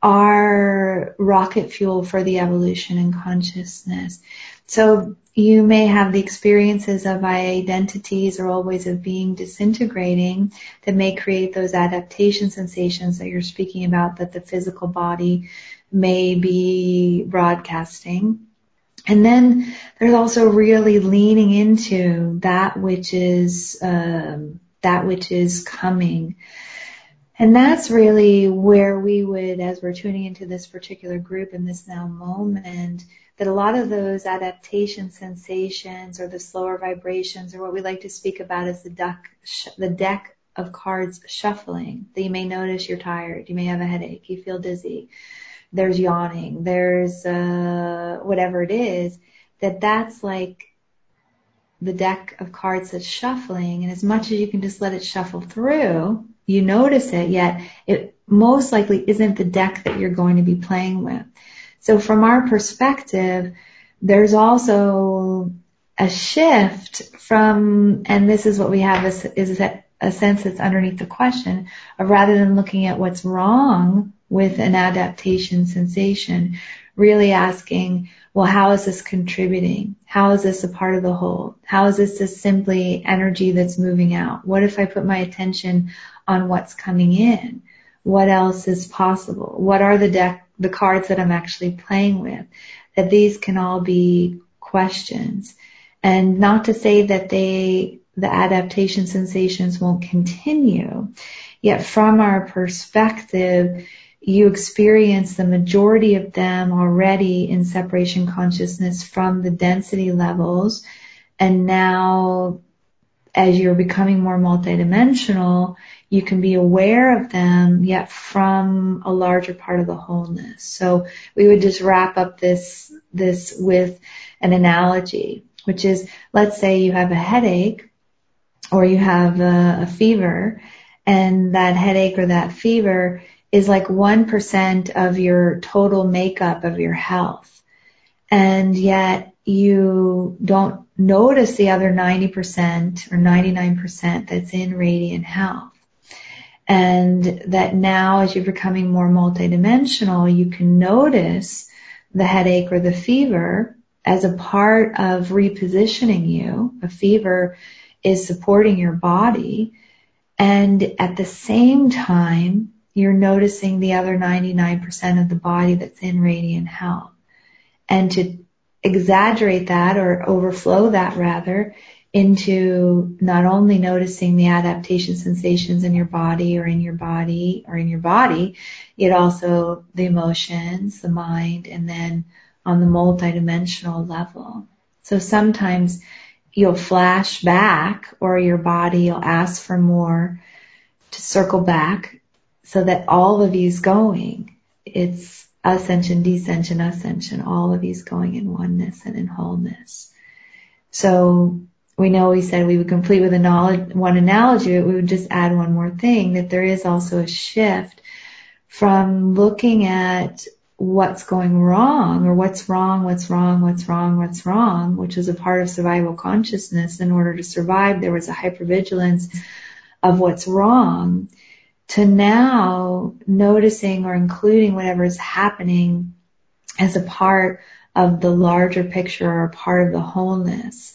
are rocket fuel for the evolution in consciousness. So you may have the experiences of identities or old ways of being disintegrating that may create those adaptation sensations that you're speaking about, that the physical body may be broadcasting. And then there's also really leaning into that which is um, that which is coming. And that's really where we would, as we're tuning into this particular group in this now moment, that a lot of those adaptation sensations or the slower vibrations, or what we like to speak about as the duck, sh- the deck of cards shuffling, that you may notice you're tired, you may have a headache, you feel dizzy, there's yawning, there's uh, whatever it is, that that's like the deck of cards that's shuffling. And as much as you can just let it shuffle through, you notice it, yet it most likely isn't the deck that you're going to be playing with. So from our perspective, there's also a shift from, and this is what we have is, is a sense that's underneath the question, of rather than looking at what's wrong with an adaptation sensation, really asking, well, how is this contributing? How is this a part of the whole? How is this just simply energy that's moving out? What if I put my attention on what's coming in? What else is possible? What are the deck, the cards that I'm actually playing with? That these can all be questions. And not to say that they, the adaptation sensations won't continue. Yet from our perspective, you experience the majority of them already in separation consciousness from the density levels. And now, as you're becoming more multidimensional, you can be aware of them, yet from a larger part of the wholeness. So we would just wrap up this this with an analogy, which is, let's say you have a headache or you have a, a fever, and that headache or that fever is like one percent of your total makeup of your health. And yet you don't notice the other ninety percent or ninety-nine percent that's in radiant health. And that now, as you're becoming more multidimensional, you can notice the headache or the fever as a part of repositioning you. A fever is supporting your body. And at the same time, you're noticing the other ninety-nine percent of the body that's in radiant health. And to exaggerate that, or overflow that rather, into not only noticing the adaptation sensations in your body or in your body or in your body, yet also the emotions, the mind, and then on the multidimensional level. So sometimes you'll flash back, or your body will ask for more to circle back, so that all of you's going. It's ascension, descension, ascension, all of you's going in oneness and in wholeness. So we know we said we would complete with a knowledge, one analogy, but we would just add one more thing, that there is also a shift from looking at what's going wrong, or what's wrong, what's wrong, what's wrong, what's wrong, which is a part of survival consciousness. In order to survive, there was a hypervigilance of what's wrong, to now noticing or including whatever is happening as a part of the larger picture or part of the wholeness.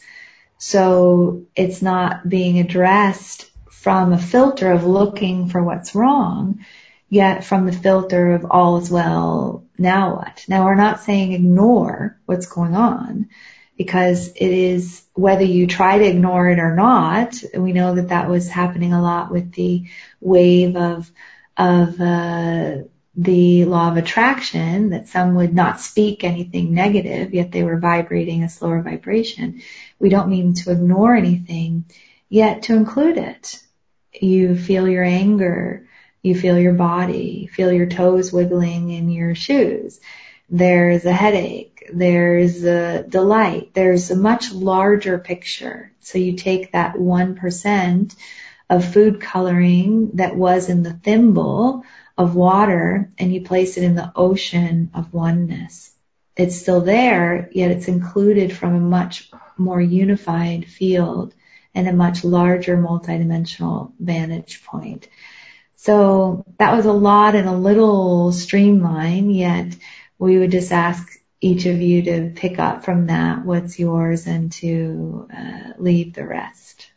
So it's not being addressed from a filter of looking for what's wrong, yet from the filter of all is well, now what? Now, we're not saying ignore what's going on, because it is, whether you try to ignore it or not, we know that that was happening a lot with the wave of of uh the law of attraction, that some would not speak anything negative, yet they were vibrating a slower vibration. We don't mean to ignore anything, yet to include it. You feel your anger, you feel your body, you feel your toes wiggling in your shoes. There's a headache, there's a delight, there's a much larger picture. So you take that one percent of food coloring that was in the thimble of water and you place it in the ocean of oneness. It's still there, yet it's included from a much more unified field and a much larger multidimensional vantage point. So that was a lot and a little streamline, yet we would just ask each of you to pick up from that what's yours and to uh, leave the rest.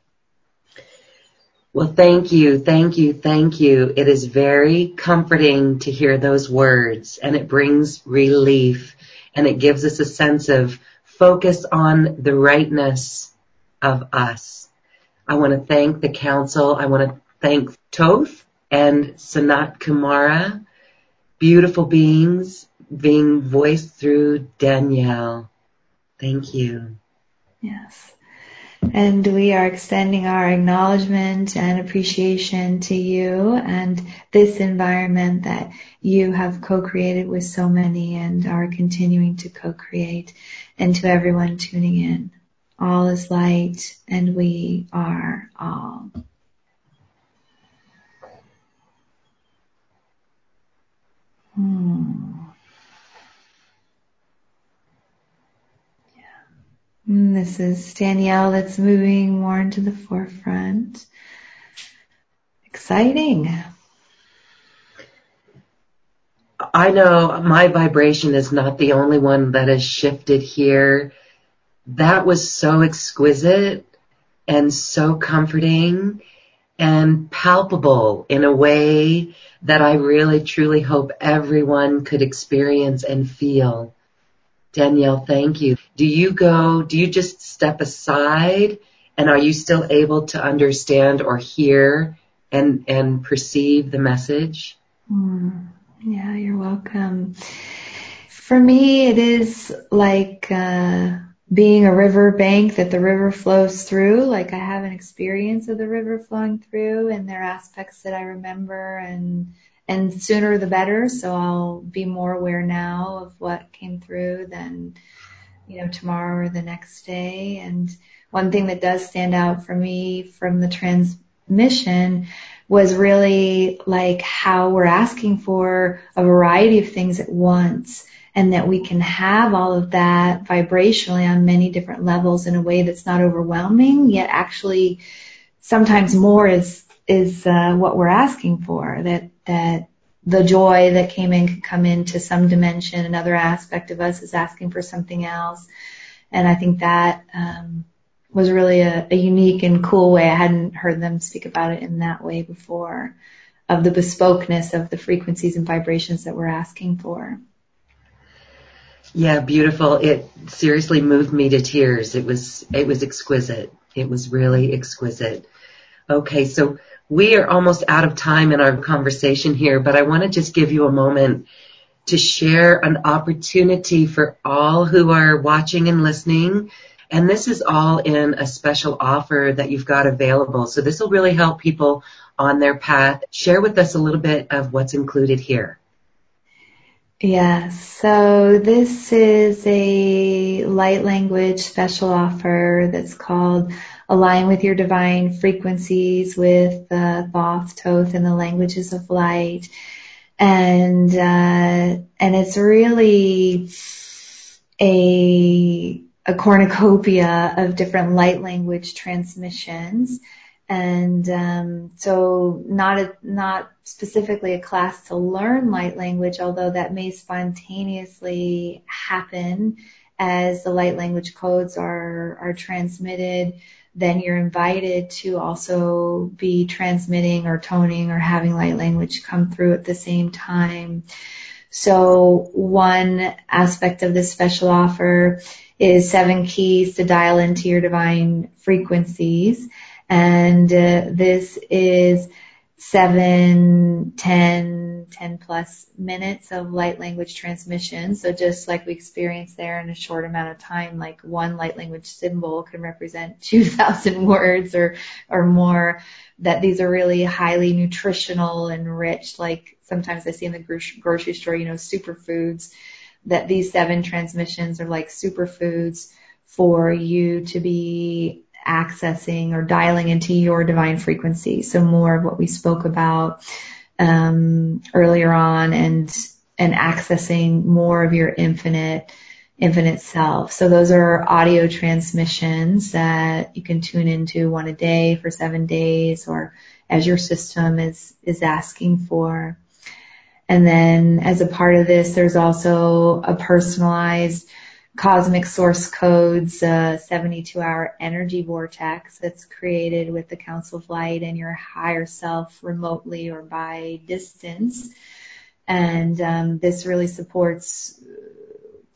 Well, thank you, thank you, thank you. It is very comforting to hear those words, and it brings relief, and it gives us a sense of focus on the rightness of us. I want to thank the council. I want to thank Thoth and Sanat Kumara, beautiful beings being voiced through Danielle. Thank you. Yes. And we are extending our acknowledgement and appreciation to you and this environment that you have co-created with so many and are continuing to co-create, and to everyone tuning in. All is light, and we are all. Hmm. Yeah. And this is Danielle that's moving more into the forefront. Exciting. I know my vibration is not the only one that has shifted here. That was so exquisite and so comforting and palpable in a way that I really, truly hope everyone could experience and feel. Danielle, thank you. Do you go, do you just step aside, and are you still able to understand or hear and, and perceive the message? Mm. Yeah, you're welcome. For me, it is like uh, being a river bank that the river flows through. Like I have an experience of the river flowing through, and there are aspects that I remember, and and sooner the better. So I'll be more aware now of what came through than, you know, tomorrow or the next day. And one thing that does stand out for me from the transmission was really like how we're asking for a variety of things at once, and that we can have all of that vibrationally on many different levels in a way that's not overwhelming, yet actually sometimes more is is uh, what we're asking for, that that the joy that came in could come into some dimension. Another aspect of us is asking for something else, and I think that um was really a, a unique and cool way. I hadn't heard them speak about it in that way before, of the bespokeness of the frequencies and vibrations that we're asking for. Yeah, beautiful. It seriously moved me to tears. It was, it was exquisite. It was really exquisite. Okay, so we are almost out of time in our conversation here, but I want to just give you a moment to share an opportunity for all who are watching and listening. And this is all in a special offer that you've got available. So this will really help people on their path. Share with us a little bit of what's included here. Yes. So this is a light language special offer that's called Align with Your Divine Frequencies with uh, Thoth, Thoth, and the Languages of Light. And, uh, and it's really a... a cornucopia of different light language transmissions. And um, so not a, not specifically a class to learn light language, although that may spontaneously happen as the light language codes are are transmitted. Then you're invited to also be transmitting or toning or having light language come through at the same time. So one aspect of this special offer is seven keys to dial into your divine frequencies. And uh, this is seven, ten, ten plus minutes of light language transmission. So just like we experienced there in a short amount of time, like one light language symbol can represent two thousand words or, or more, that these are really highly nutritional and rich, like sometimes I see in the grocery store, you know, superfoods, that these seven transmissions are like superfoods for you to be accessing or dialing into your divine frequency. So more of what we spoke about um, earlier on, and and accessing more of your infinite infinite self. So those are audio transmissions that you can tune into one a day for seven days, or as your system is is asking for. And then as a part of this, there's also a personalized cosmic source codes, uh, seventy-two hour energy vortex that's created with the Council of Light and your higher self remotely or by distance. And um, this really supports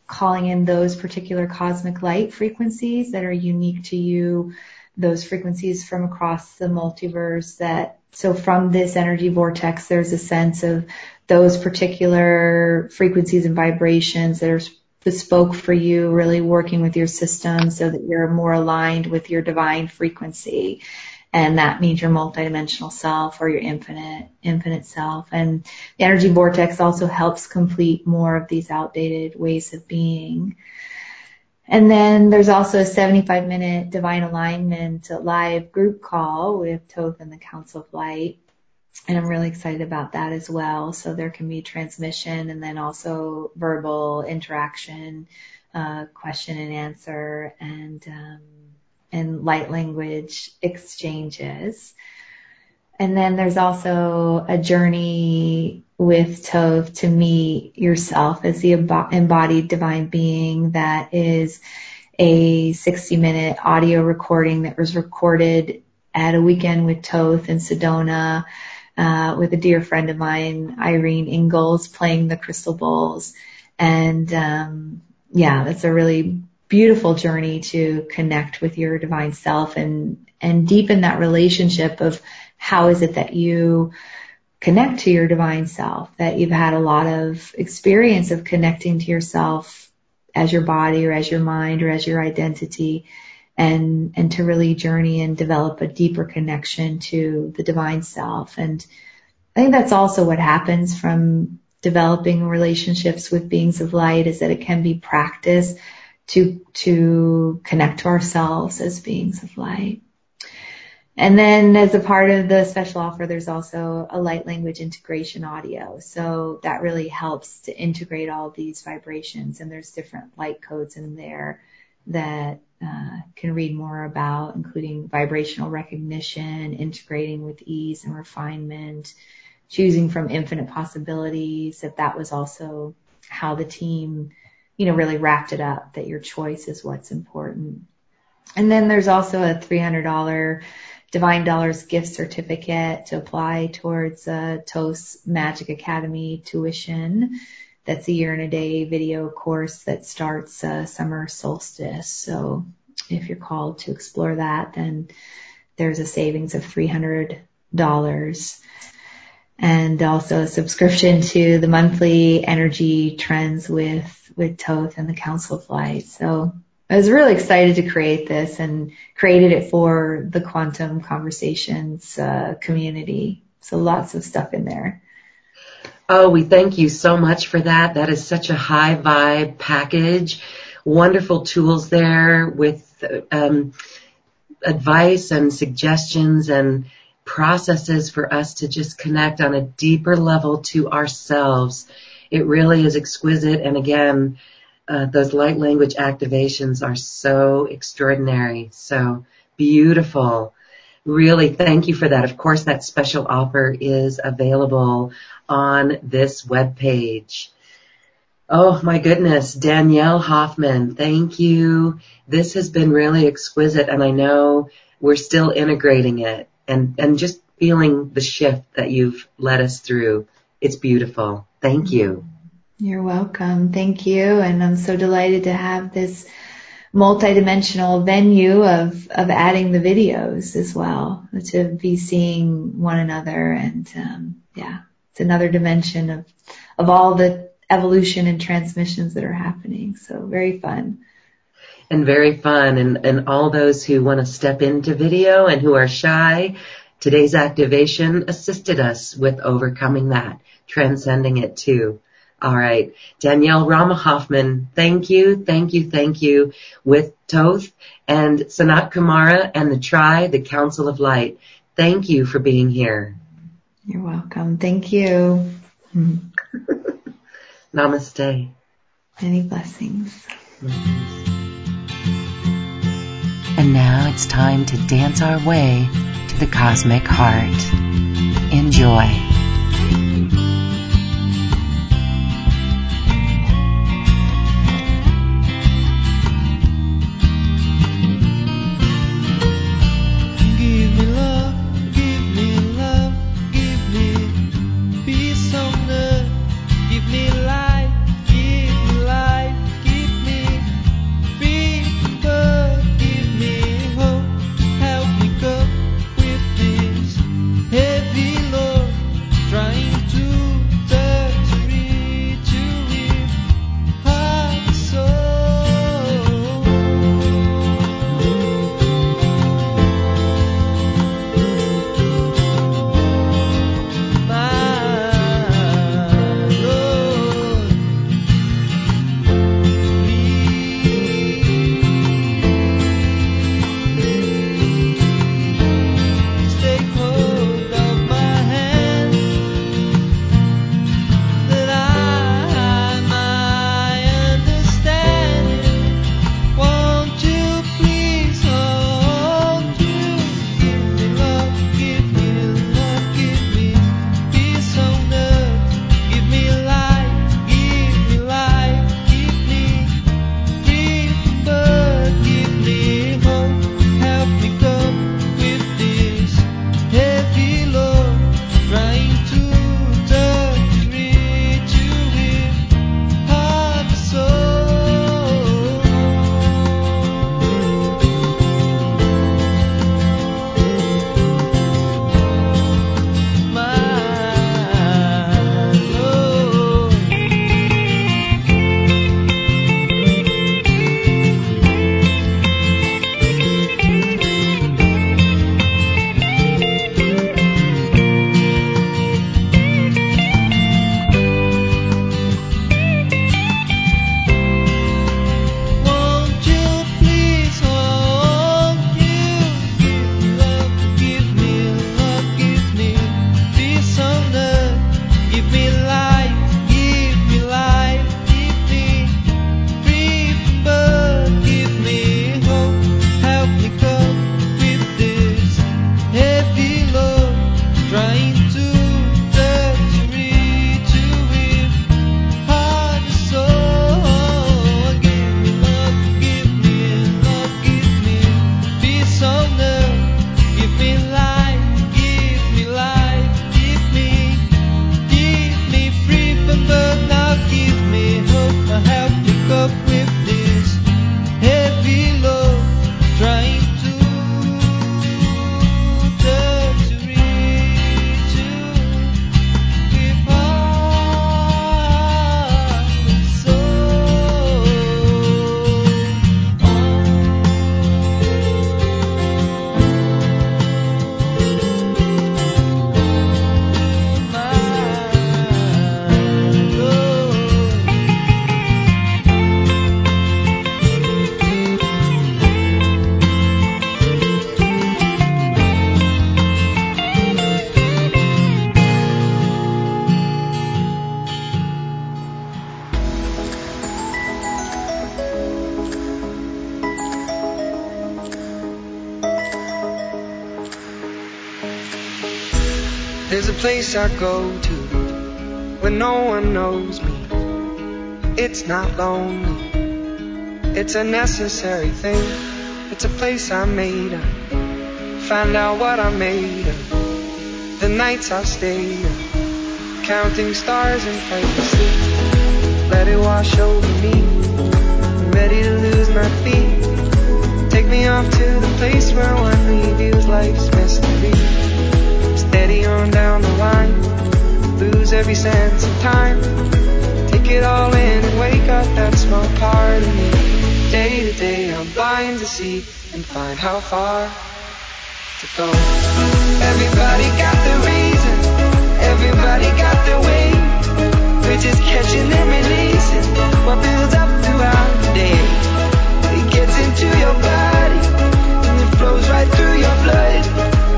calling in those particular cosmic light frequencies that are unique to you, those frequencies from across the multiverse. That so from this energy vortex, there's a sense of those particular frequencies and vibrations that are bespoke for you, really working with your system so that you're more aligned with your divine frequency. And that means your multidimensional self or your infinite, infinite self. And the energy vortex also helps complete more of these outdated ways of being. And then there's also a seventy-five minute divine alignment live group call with Thoth and the Council of Light. And I'm really excited about that as well. So there can be transmission and then also verbal interaction, uh, question and answer, and um, and light language exchanges. And then there's also a journey with Tov to meet yourself as the embodied divine being. That is a sixty minute audio recording that was recorded at a weekend with Tov in Sedona. Uh, with a dear friend of mine, Irene Ingalls, playing the crystal bowls. And um, yeah, that's a really beautiful journey to connect with your divine self and, and deepen that relationship of how is it that you connect to your divine self, that you've had a lot of experience of connecting to yourself as your body or as your mind or as your identity. And, and to really journey and develop a deeper connection to the divine self. And I think that's also what happens from developing relationships with beings of light, is that it can be practiced to, to connect to ourselves as beings of light. And then as a part of the special offer, there's also a light language integration audio. So that really helps to integrate all these vibrations, and there's different light codes in there that Uh, can read more about, including vibrational recognition, integrating with ease and refinement, choosing from infinite possibilities. If that was also how the team, you know, really wrapped it up, that your choice is what's important. And then there's also a three hundred dollars Divine Dollars gift certificate to apply towards a TOAS Magic Academy tuition. That's a year and a day video course that starts uh, summer solstice. So if you're called to explore that, then there's a savings of three hundred dollars, and also a subscription to the monthly energy trends with, with Thoth and the Council of Light. So I was really excited to create this, and created it for the Quantum Conversations uh, community. So lots of stuff in there. Oh, we thank you so much for that. That is such a high vibe package. Wonderful tools there with um, advice and suggestions and processes for us to just connect on a deeper level to ourselves. It really is exquisite. And again, uh, those light language activations are so extraordinary, so beautiful. Really, thank you for that. Of course, that special offer is available on this webpage. Oh, my goodness, Danielle Hoffman, thank you. This has been really exquisite, and I know we're still integrating it and, and just feeling the shift that you've led us through. It's beautiful. Thank you. You're welcome. Thank you, and I'm so delighted to have this multidimensional venue of, of adding the videos as well, to be seeing one another. And um, yeah, it's another dimension of, of all the evolution and transmissions that are happening. So very fun. And very fun. And, and all those who want to step into video and who are shy, today's activation assisted us with overcoming that, transcending it too. All right. Danielle Rama Hoffman, thank you, thank you, thank you, with Thoth and Sanat Kumara and the Tri, the Council of Light. Thank you for being here. You're welcome. Thank you. Namaste. Many blessings. And now it's time to dance our way to the cosmic heart. Enjoy. I go to when no one knows me. It's not lonely, it's a necessary thing. It's a place I made up. Find out what I made up. The nights I stayed up, counting stars and places. Let it wash over me. I'm ready to lose my feet. Take me off to the place where one reveals life's mystery. Steady on down the line, lose every sense of time. Take it all in and wake up that small part of me. Day to day I'm blind to see and find how far to go. Everybody got the reason, everybody got the way. We're just catching and releasing what builds up throughout the day. It gets into your body and it flows right through your blood.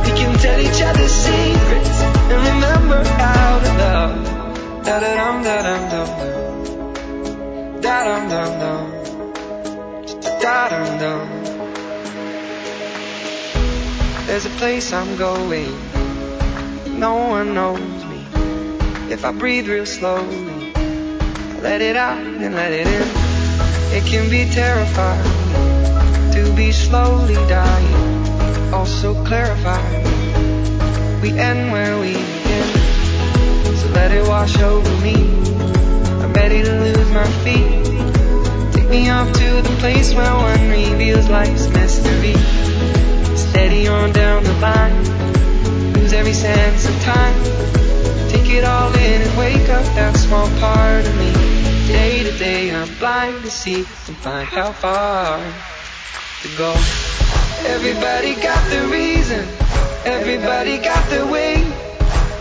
We can tell each other secrets and remember how to love. Da da dum da dum dum, da dum dum dum, da dum dum. There's a place I'm going, no one knows me. If I breathe real slowly, I let it out and let it in. It can be terrifying to be slowly dying, also clarifying. We end where we begin, so let it wash over me. I'm ready to lose my feet. Take me off to the place where one reveals life's mystery. Steady on down the line, lose every sense of time. Take it all in and wake up that small part of me. Day to day I'm blind to see and find how far to go. Everybody got the reason, everybody got the way.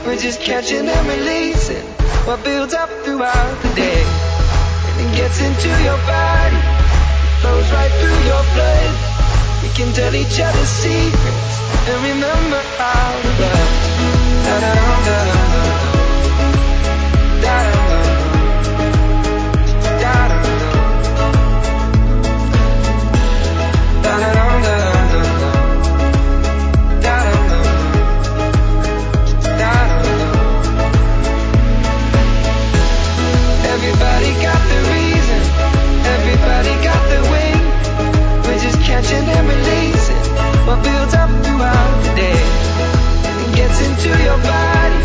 We're just catching and releasing what builds up throughout the day. And it gets into your body, it flows right through your blood. We can tell each other secrets and remember how to love. Da da da da da da da da da da. Everybody got the reason, everybody got the way. Catching and releasing what builds up throughout the day. It gets into your body,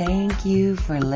Thank you for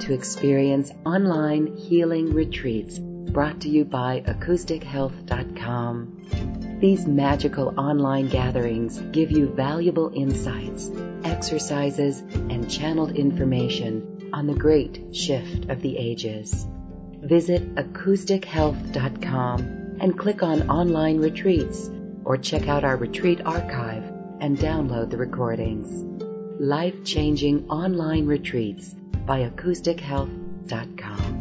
To experience online healing retreats brought to you by Acoustic Health dot com. These magical online gatherings give you valuable insights, exercises, and channeled information on the great shift of the ages. Visit Acoustic Health dot com and click on online retreats, or check out our retreat archive and download the recordings. Life-changing online retreats by Acoustic Health dot com.